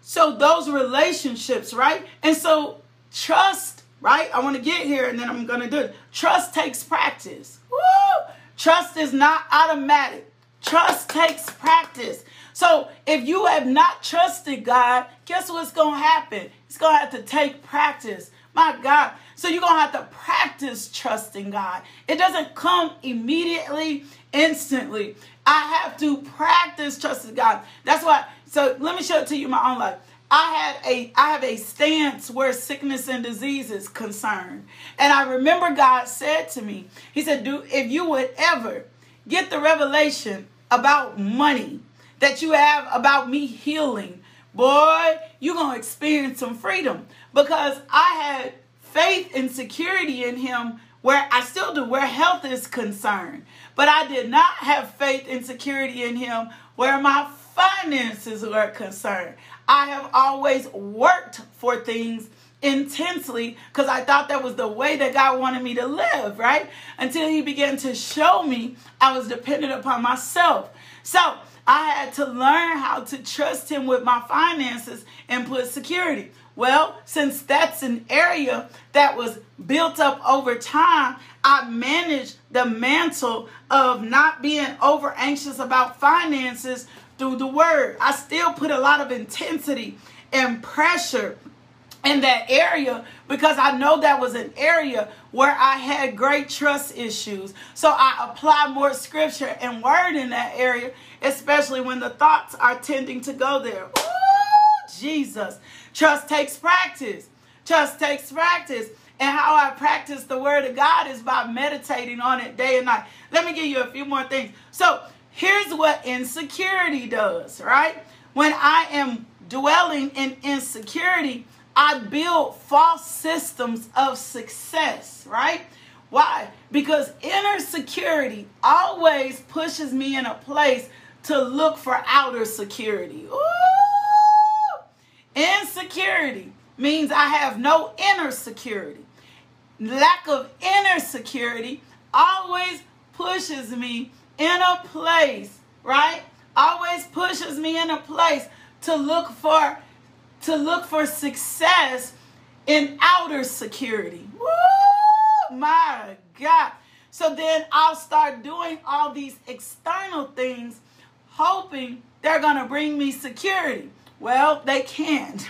so those relationships, right? And so trust, right? I want to get here, and then I'm going to do it. Trust takes practice. Woo! Trust is not automatic. Trust takes practice. So if you have not trusted God, guess what's going to happen? It's going to have to take practice. My God. So you're going to have to practice trusting God. It doesn't come immediately, instantly. I have to practice trusting God. That's why. So let me show it to you in my own life. I had a I have a stance where sickness and disease is concerned. And I remember God said to me, he said, "Do if you would ever get the revelation about money that you have about me healing, boy, you're going to experience some freedom." Because I had faith and security in him where I still do, where health is concerned. But I did not have faith and security in him where my finances were concerned. I have always worked for things intensely because I thought that was the way that God wanted me to live, right? Until he began to show me I was dependent upon myself. So I had to learn how to trust him with my finances and put security. Well, since that's an area that was built up over time, I managed the mantle of not being over anxious about finances through the word. I still put a lot of intensity and pressure in that area because I know that was an area where I had great trust issues. So I apply more scripture and word in that area, especially when the thoughts are tending to go there. Ooh, Jesus. Trust takes practice. Trust takes practice. And how I practice the word of God is by meditating on it day and night. Let me give you a few more things. So here's what insecurity does, right? When I am dwelling in insecurity, I build false systems of success, right? Why? Because inner security always pushes me in a place to look for outer security. Ooh! Insecurity means I have no inner security. Lack of inner security always pushes me in a place, right? Always pushes me in a place to look for to look for success in outer security. Woo! My God. So then I'll start doing all these external things hoping they're going to bring me security. Well, they can't.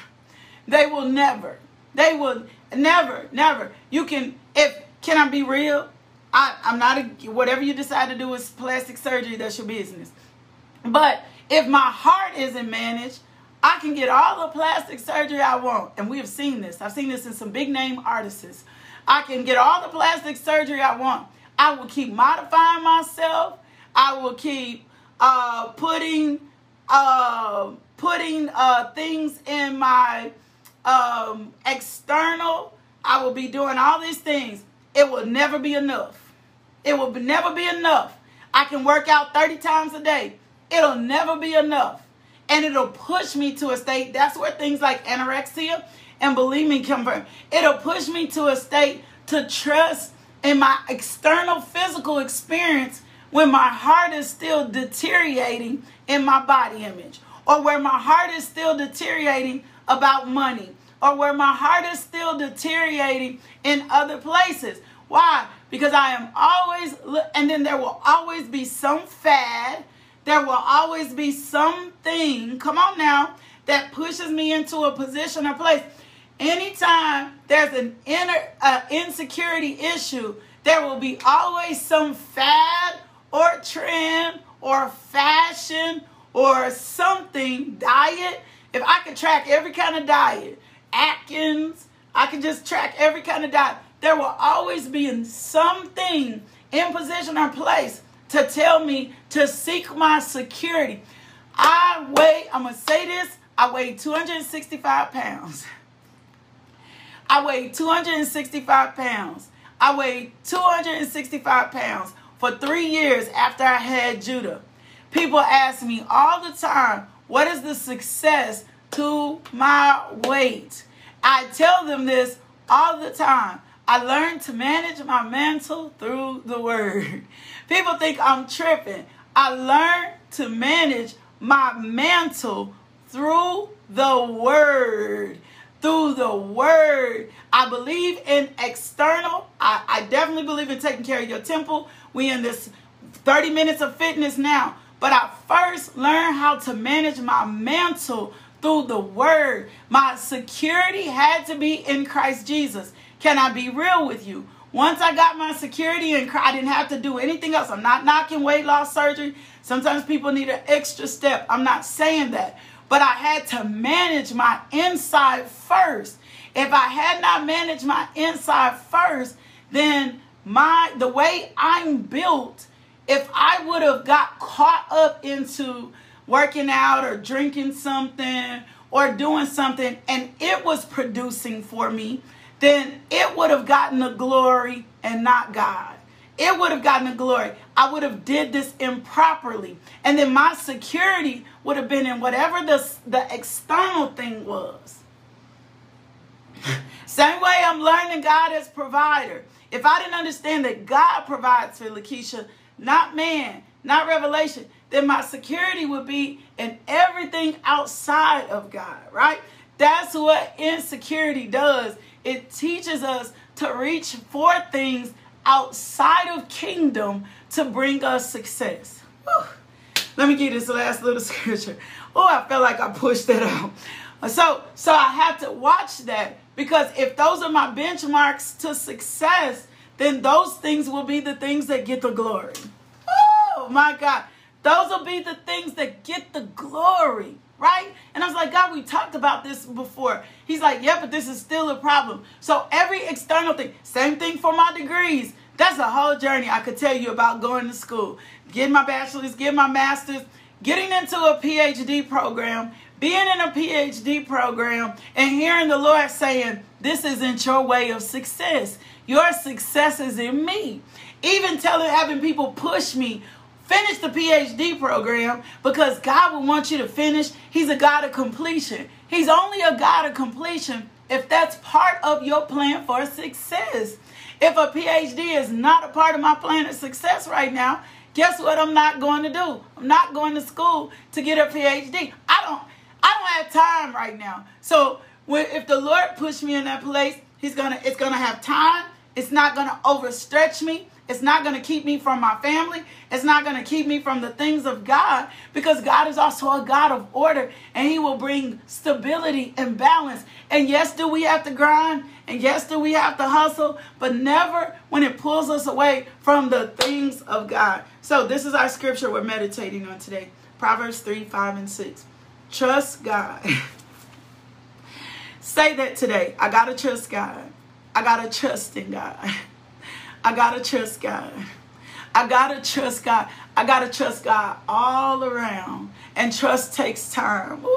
They will never. They will never, never. You can, if, can I be real? I, I'm not, a, whatever you decide to do is plastic surgery, that's your business. But if my heart isn't managed, I can get all the plastic surgery I want. And we have seen this. I've seen this in some big name artists. I can get all the plastic surgery I want. I will keep modifying myself. I will keep uh, putting... Uh, putting uh, things in my um, external. I will be doing all these things. It will never be enough. It will never be enough. I can work out thirty times a day. It'll never be enough. And it'll push me to a state. That's where things like anorexia and bulimia come from. It'll push me to a state to trust in my external physical experience when my heart is still deteriorating in my body image, or where my heart is still deteriorating about money, or where my heart is still deteriorating in other places. Why? Because I am always, and then there will always be some fad, there will always be something, come on now, that pushes me into a position or place. Anytime there's an inner uh, insecurity issue, there will be always some fad or trend or fashion or something, diet. If I could track every kind of diet, Atkins, I could just track every kind of diet. There will always be something in position or place to tell me to seek my security. I weigh, I'm going to say this, I weigh two hundred sixty-five pounds. I weigh two hundred sixty-five pounds. I weighed two hundred sixty-five pounds for three years after I had Judah. People ask me all the time, what is the success to my weight? I tell them this all the time. I learned to manage my mantle through the word. People think I'm tripping. I learned to manage my mantle through the word. Through the word. I believe in external. I, I definitely believe in taking care of your temple. We in this thirty minutes of fitness now. But I first learned how to manage my mantle through the word. My security had to be in Christ Jesus. Can I be real with you? Once I got my security in Christ, I didn't have to do anything else. I'm not knocking weight loss surgery. Sometimes people need an extra step. I'm not saying that. But I had to manage my inside first. If I had not managed my inside first, then my the way I'm built, if I would have got caught up into working out or drinking something or doing something and it was producing for me, then it would have gotten the glory and not God. it would have gotten the glory. I would have did this improperly. And then my security would have been in whatever the, the external thing was. Same way I'm learning God as provider. If I didn't understand that God provides for Lakeisha, not man, not revelation, then my security would be in everything outside of God, right? That's what insecurity does. It teaches us to reach for things outside of kingdom to bring us success. Whew. Let me give you this last little scripture. Oh, I felt like I pushed that out. So, so I have to watch that, because if those are my benchmarks to success, then those things will be the things that get the glory. Oh, my God. Those will be the things that get the glory, right? And I was like, God, we talked about this before. He's like, yeah, but this is still a problem. So every external thing, same thing for my degrees. That's a whole journey I could tell you about going to school, getting my bachelor's, getting my master's, getting into a P H D program, being in a P H D program, and hearing the Lord saying, this isn't your way of success. Your success is in me. Even telling, having people push me, finish the P H D program, because God will want you to finish. He's a God of completion. He's only a God of completion if that's part of your plan for success. If a P H D is not a part of my plan of success right now, guess what I'm not going to do? I'm not going to school to get a P H D. I don't, I don't have time right now. So when, if the Lord pushed me in that place, He's gonna, it's gonna have time. It's not gonna overstretch me. It's not going to keep me from my family. It's not going to keep me from the things of God, because God is also a God of order, and He will bring stability and balance. And yes, do we have to grind? And yes, do we have to hustle? But never when it pulls us away from the things of God. So this is our scripture we're meditating on today. Proverbs three, five, and six. Trust God. Say that today. I got to trust God. I got to trust in God. I gotta trust God. I gotta trust God. I gotta trust God all around. And trust takes time. Woo!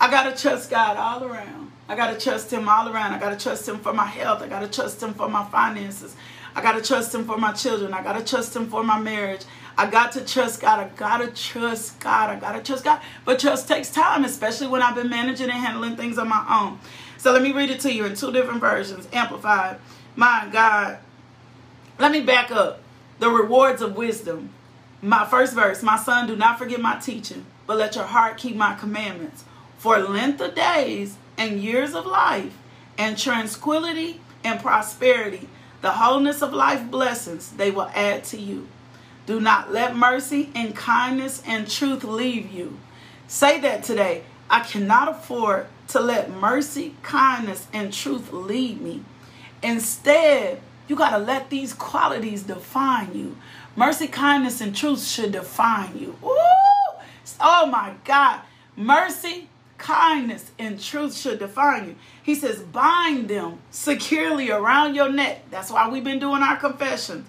I gotta trust God all around. I gotta trust Him all around. I gotta trust Him for my health. I gotta trust Him for my finances. I gotta trust Him for my children. I gotta trust Him for my marriage. I got to trust God. I gotta trust God. I gotta trust God. But trust takes time, especially when I've been managing and handling things on my own. So let me read it to you in two different versions, amplified. My God, let me back up. The rewards of wisdom. My first verse, my son, do not forget my teaching, but let your heart keep my commandments. For length of days and years of life and tranquility and prosperity, the wholeness of life blessings, they will add to you. Do not let mercy and kindness and truth leave you. Say that today. I cannot afford to let mercy, kindness, and truth leave me. Instead, you got to let these qualities define you. Mercy, kindness, and truth should define you. Ooh! Oh, my God. Mercy, kindness, and truth should define you. He says, bind them securely around your neck. That's why we've been doing our confessions.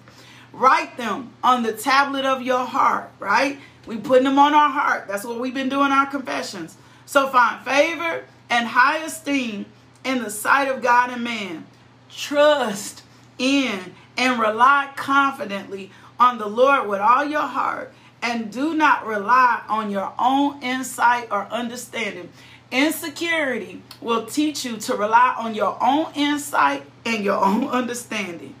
Write them on the tablet of your heart, right? We're putting them on our heart. That's what we've been doing our confessions. So find favor and high esteem in the sight of God and man. Trust in and rely confidently on the Lord with all your heart, and do not rely on your own insight or understanding. Insecurity will teach you to rely on your own insight and your own understanding.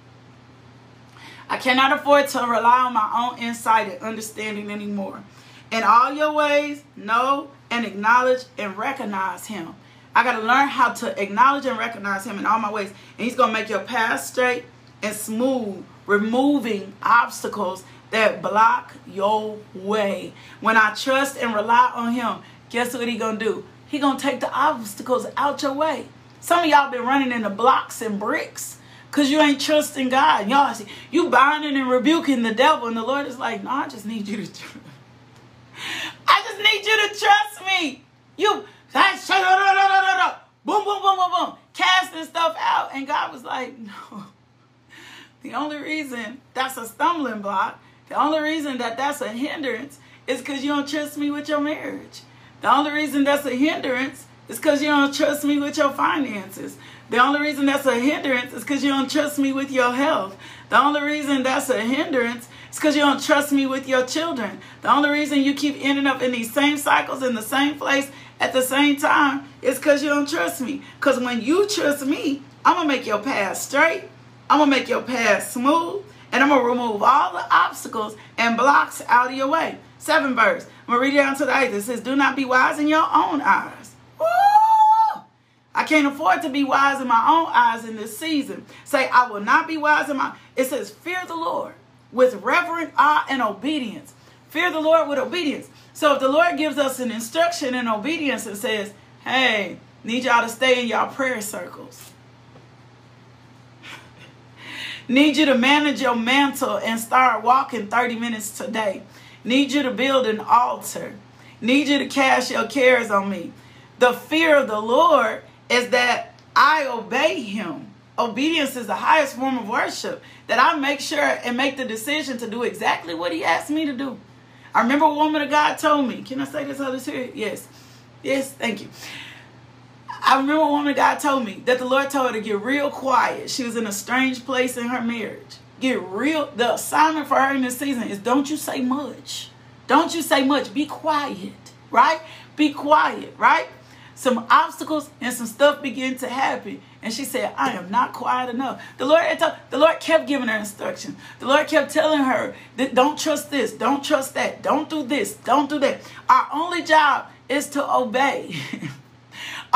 I cannot afford to rely on my own insight and understanding anymore. In all your ways, know and acknowledge and recognize Him. I got to learn how to acknowledge and recognize Him in all my ways. And He's going to make your path straight and smooth, removing obstacles that block your way. When I trust and rely on Him, guess what He's going to do? He's going to take the obstacles out your way. Some of y'all been running into blocks and bricks because you ain't trusting God. Y'all see, you binding and rebuking the devil. And the Lord is like, no, I just need you to tr- I just need you to trust me. You... Boom, boom, boom, boom, boom. Casting stuff out. And God was like, no. The only reason that's a stumbling block, the only reason that that's a hindrance is because you don't trust me with your marriage. The only reason that's a hindrance It's because you don't trust me with your finances. The only reason that's a hindrance is because you don't trust me with your health. The only reason that's a hindrance is because you don't trust me with your children. The only reason you keep ending up in these same cycles in the same place at the same time is because you don't trust me. Because when you trust me, I'm going to make your path straight. I'm going to make your path smooth. And I'm going to remove all the obstacles and blocks out of your way. Seven verse. I'm going to read it down to the eighth. It says, do not be wise in your own eyes. Woo! I can't afford to be wise in my own eyes in this season. Say, I will not be wise in my... It says, fear the Lord with reverent awe and obedience. Fear the Lord with obedience. So if the Lord gives us an instruction in obedience and says, hey, need y'all to stay in y'all prayer circles. Need you to manage your mantle and start walking thirty minutes today. Need you to build an altar. Need you to cast your cares on me. The fear of the Lord is that I obey him. Obedience is the highest form of worship. That I make sure and make the decision to do exactly what he asked me to do. I remember a woman of God told me. Can I say this, Holy Spirit? Yes. Yes, thank you. I remember a woman of God told me that the Lord told her to get real quiet. She was in a strange place in her marriage. Get real. The assignment for her in this season is don't you say much. Don't you say much. Be quiet, right? Be quiet, right? Some obstacles and some stuff began to happen. And she said, I am not quiet enough. The Lord, the Lord kept giving her instruction. The Lord kept telling her, don't trust this. Don't trust that. Don't do this. Don't do that. Our only job is to obey.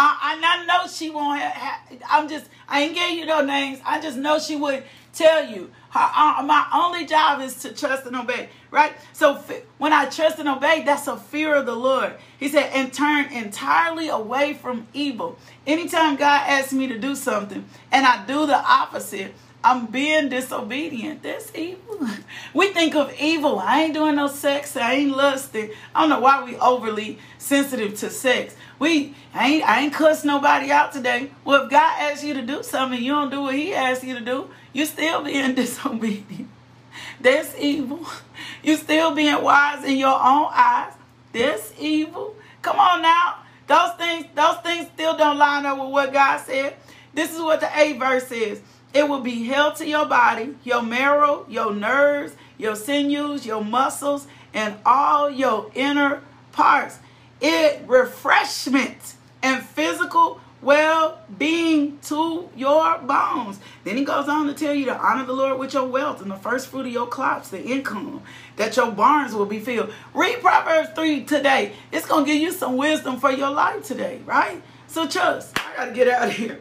I, and I know she won't have, have, I'm just, I ain't gave you no names. I just know she would tell you. Her, uh, my only job is to trust and obey, right? So f- when I trust and obey, that's a fear of the Lord. He said, and turn entirely away from evil. Anytime God asks me to do something and I do the opposite, I'm being disobedient. That's evil. We think of evil. I ain't doing no sex. I ain't lusting. I don't know why we overly sensitive to sex. We I ain't I ain't cuss nobody out today. Well, if God asks you to do something, you don't do what he asks you to do, you're still being disobedient. That's evil. You're still being wise in your own eyes. That's evil. Come on now. Those things, those things still don't line up with what God said. This is what the eighth verse says. It will be held to your body, your marrow, your nerves, your sinews, your muscles, and all your inner parts. It refreshment and physical well-being to your bones. Then he goes on to tell you to honor the Lord with your wealth and the first fruit of your crops, the income, that your barns will be filled. Read Proverbs three today. It's going to give you some wisdom for your life today, right? So trust, I got to get out of here.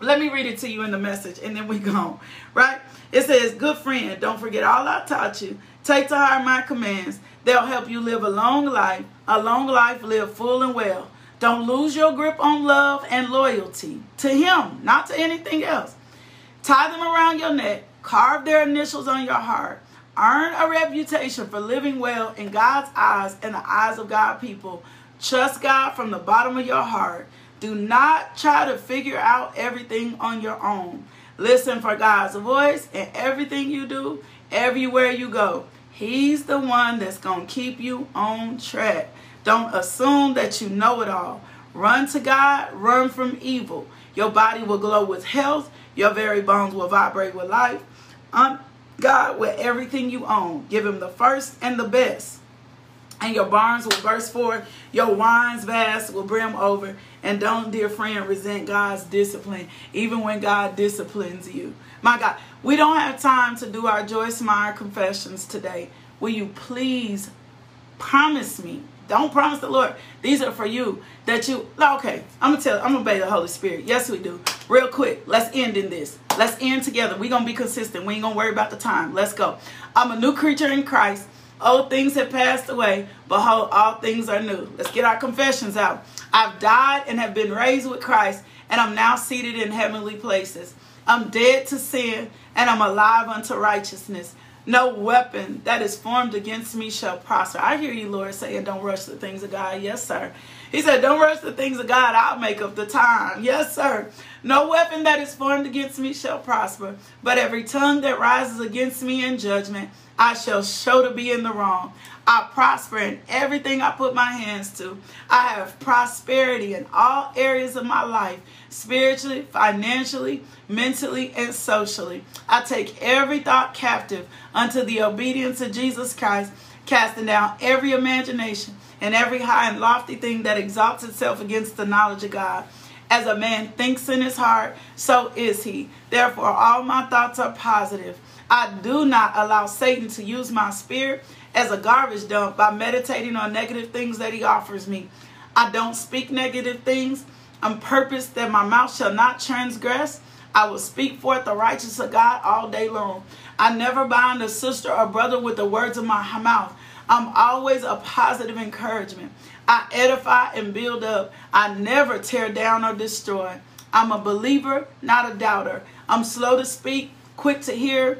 Let me read it to you in the message, and then we go, right? It says, good friend, don't forget all I taught you. Take to heart my commands. They'll help you live a long life, a long life lived full and well. Don't lose your grip on love and loyalty to him, not to anything else. Tie them around your neck. Carve their initials on your heart. Earn a reputation for living well in God's eyes and the eyes of God's people. Trust God from the bottom of your heart. Do not try to figure out everything on your own. Listen for God's voice in everything you do, everywhere you go. He's the one that's going to keep you on track. Don't assume that you know it all. Run to God. Run from evil. Your body will glow with health. Your very bones will vibrate with life. Honor God with everything you own. Give him the first and the best. And your barns will burst forth. Your wine's vast will brim over. And don't, dear friend, resent God's discipline, even when God disciplines you. My God, we don't have time to do our Joyce Meyer confessions today. Will you please promise me? Don't promise the Lord. These are for you. That you, okay, I'm going to tell, I'm going to obey the Holy Spirit. Yes, we do. Real quick, let's end in this. Let's end together. We're going to be consistent. We ain't going to worry about the time. Let's go. I'm a new creature in Christ. Old things have passed away. Behold, all things are new. Let's get our confessions out. I've died and have been raised with Christ, and I'm now seated in heavenly places. I'm dead to sin, and I'm alive unto righteousness. No weapon that is formed against me shall prosper. I hear you, Lord, saying, don't rush the things of God. Yes, sir. He said, don't rush the things of God. I'll make up the time. Yes, sir. No weapon that is formed against me shall prosper, but every tongue that rises against me in judgment I shall show to be in the wrong. I prosper in everything I put my hands to. I have prosperity in all areas of my life, spiritually, financially, mentally, and socially. I take every thought captive unto the obedience of Jesus Christ, casting down every imagination and every high and lofty thing that exalts itself against the knowledge of God. As a man thinks in his heart, so is he. Therefore, all my thoughts are positive. I do not allow Satan to use my spirit as a garbage dump by meditating on negative things that he offers me. I don't speak negative things on purpose, that my mouth shall not transgress. I will speak forth the righteousness of God all day long. I never bind a sister or brother with the words of my mouth. I'm always a positive encouragement. I edify and build up. I never tear down or destroy. I'm a believer, not a doubter. I'm slow to speak, quick to hear,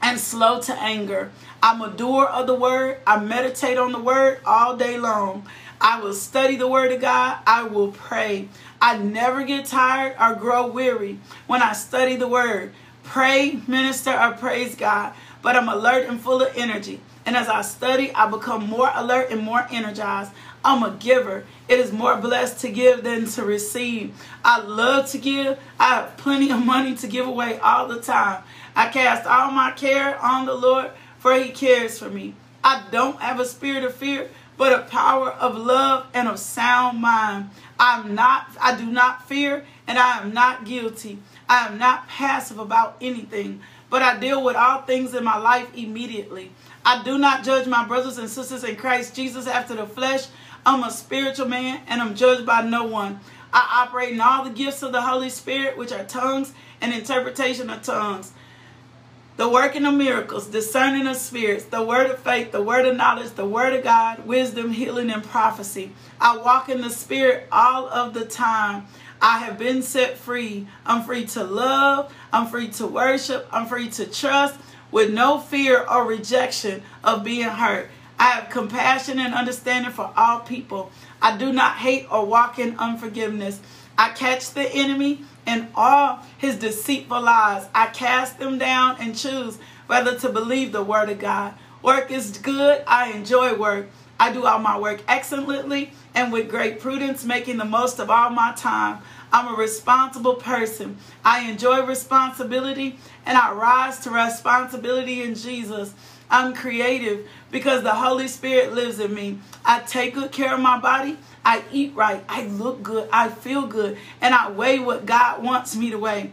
and slow to anger. I'm a doer of the word. I meditate on the word all day long. I will study the word of God. I will pray. I never get tired or grow weary when I study the word. Pray, minister, or praise God. But I'm alert and full of energy. And as I study, I become more alert and more energized. I'm a giver. It is more blessed to give than to receive. I love to give. I have plenty of money to give away all the time. I cast all my care on the Lord, for he cares for me. I don't have a spirit of fear, but a power of love and of sound mind. I'm not, I do not fear, and I am not guilty. I am not passive about anything, but I deal with all things in my life immediately. I do not judge my brothers and sisters in Christ Jesus after the flesh. I'm a spiritual man, and I'm judged by no one. I operate in all the gifts of the Holy Spirit, which are tongues and interpretation of tongues, the working of miracles, discerning of spirits, the word of faith, the word of knowledge, the word of God, wisdom, healing, and prophecy. I walk in the Spirit all of the time. I have been set free. I'm free to love. I'm free to worship. I'm free to trust, with no fear or rejection of being hurt. I have compassion and understanding for all people. I do not hate or walk in unforgiveness. I catch the enemy and all his deceitful lies. I cast them down and choose whether to believe the word of God. Work is good. I enjoy work. I do all my work excellently and with great prudence, making the most of all my time. I'm a responsible person. I enjoy responsibility, and I rise to responsibility in Jesus. I'm creative because the Holy Spirit lives in me. I take good care of my body. I eat right. I look good. I feel good. And I weigh what God wants me to weigh.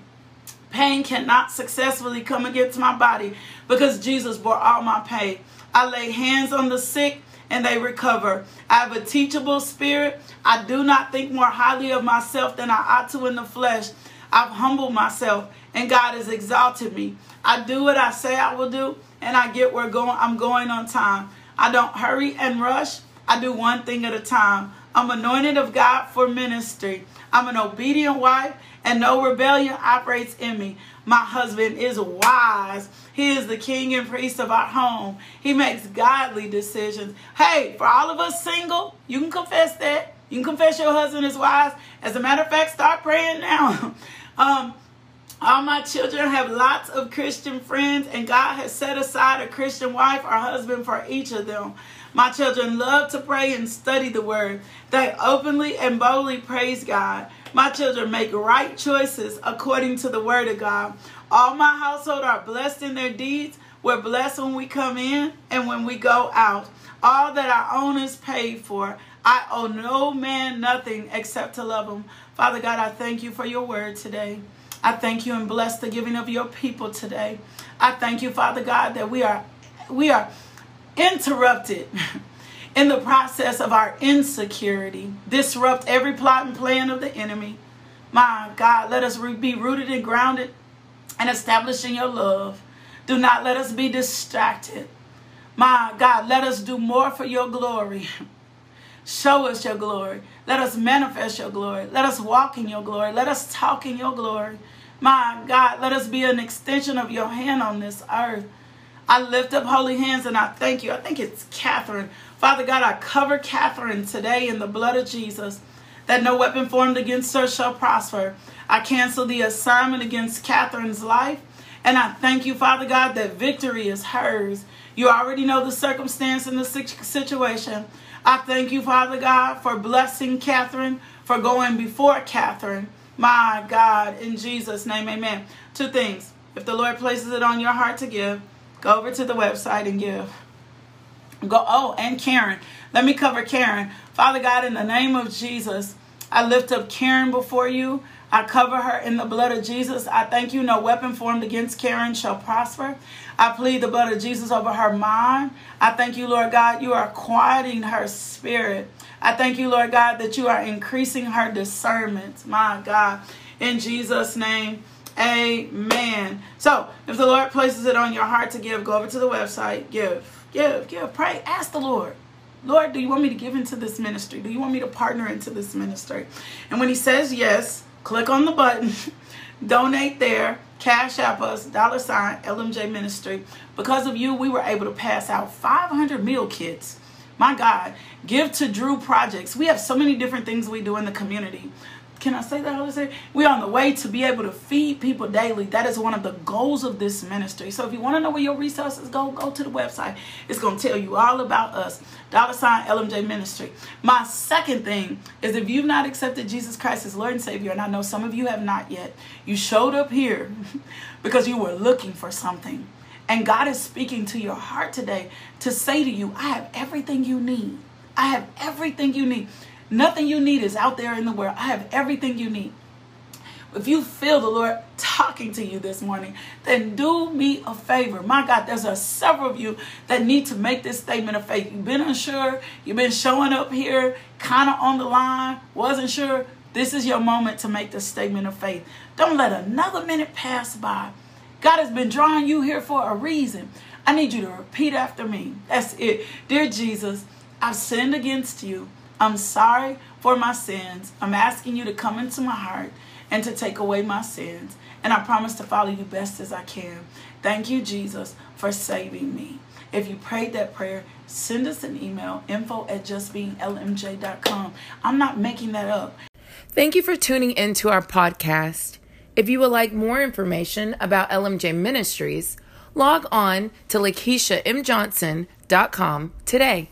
Pain cannot successfully come against my body because Jesus bore all my pain. I lay hands on the sick and they recover. I have a teachable spirit. I do not think more highly of myself than I ought to in the flesh. I've humbled myself, and God has exalted me. I do what I say I will do, and I get where going. I'm going on time. I don't hurry and rush. I do one thing at a time. I'm anointed of God for ministry. I'm an obedient wife, and no rebellion operates in me. My husband is wise. He is the king and priest of our home. He makes godly decisions. Hey, for all of us single, you can confess that. You can confess your husband is wise. As a matter of fact, start praying now. um, all my children have lots of Christian friends, and God has set aside a Christian wife or husband for each of them. My children love to pray and study the word. They openly and boldly praise God. My children make right choices according to the word of God. All my household are blessed in their deeds. We're blessed when we come in and when we go out. All that I own is paid for. I owe no man nothing except to love him. Father God, I thank you for your word today. I thank you and bless the giving of your people today. I thank you, Father God, that we are we are interrupted in the process of our insecurity. Disrupt every plot and plan of the enemy. My God, let us be rooted and grounded and established in your love. Do not let us be distracted. My God, let us do more for your glory. Show us your glory. Let us manifest your glory. Let us walk in your glory. Let us talk in your glory. My God, let us be an extension of your hand on this earth. I lift up holy hands and I thank you. I think it's Catherine. Father God, I cover Catherine today in the blood of Jesus, that no weapon formed against her shall prosper. I cancel the assignment against Catherine's life, and I thank you, Father God, that victory is hers. You already know the circumstance and the situation. I thank you, Father God, for blessing Catherine, for going before Catherine. My God, in Jesus' name, amen. Two things. If the Lord places it on your heart to give, go over to the website and give. Go. Oh, and Karen. Let me cover Karen. Father God, in the name of Jesus, I lift up Karen before you. I cover her in the blood of Jesus. I thank you, no weapon formed against Karen shall prosper. I plead the blood of Jesus over her mind. I thank you, Lord God, you are quieting her spirit. I thank you, Lord God, that you are increasing her discernment. My God, in Jesus' name, amen. So, if the Lord places it on your heart to give, go over to the website, give, give, give, pray, ask the Lord. Lord, do you want me to give into this ministry? Do you want me to partner into this ministry? And when he says yes, click on the button, donate there, cash app us, dollar sign, L M J Ministry. Because of you, we were able to pass out five hundred meal kits. My God, give to Drew Projects. We have so many different things we do in the community. Can I say that, Holy Spirit? We're on the way to be able to feed people daily. That is one of the goals of this ministry. So if you want to know where your resources go, go to the website. It's going to tell you all about us. Dollar sign L M J Ministry. My second thing is, if you've not accepted Jesus Christ as Lord and Savior, and I know some of you have not yet, you showed up here because you were looking for something. And God is speaking to your heart today to say to you, I have everything you need. I have everything you need. Nothing you need is out there in the world. I have everything you need. If you feel the Lord talking to you this morning, then do me a favor. My God, there's a several of you that need to make this statement of faith. You've been unsure. You've been showing up here, kind of on the line, wasn't sure. This is your moment to make the statement of faith. Don't let another minute pass by. God has been drawing you here for a reason. I need you to repeat after me. That's it. Dear Jesus, I've sinned against you. I'm sorry for my sins. I'm asking you to come into my heart and to take away my sins. And I promise to follow you best as I can. Thank you, Jesus, for saving me. If you prayed that prayer, send us an email, info at just being l m j dot com. I'm not making that up. Thank you for tuning into our podcast. If you would like more information about L M J Ministries, log on to lakeisha m johnson dot com today.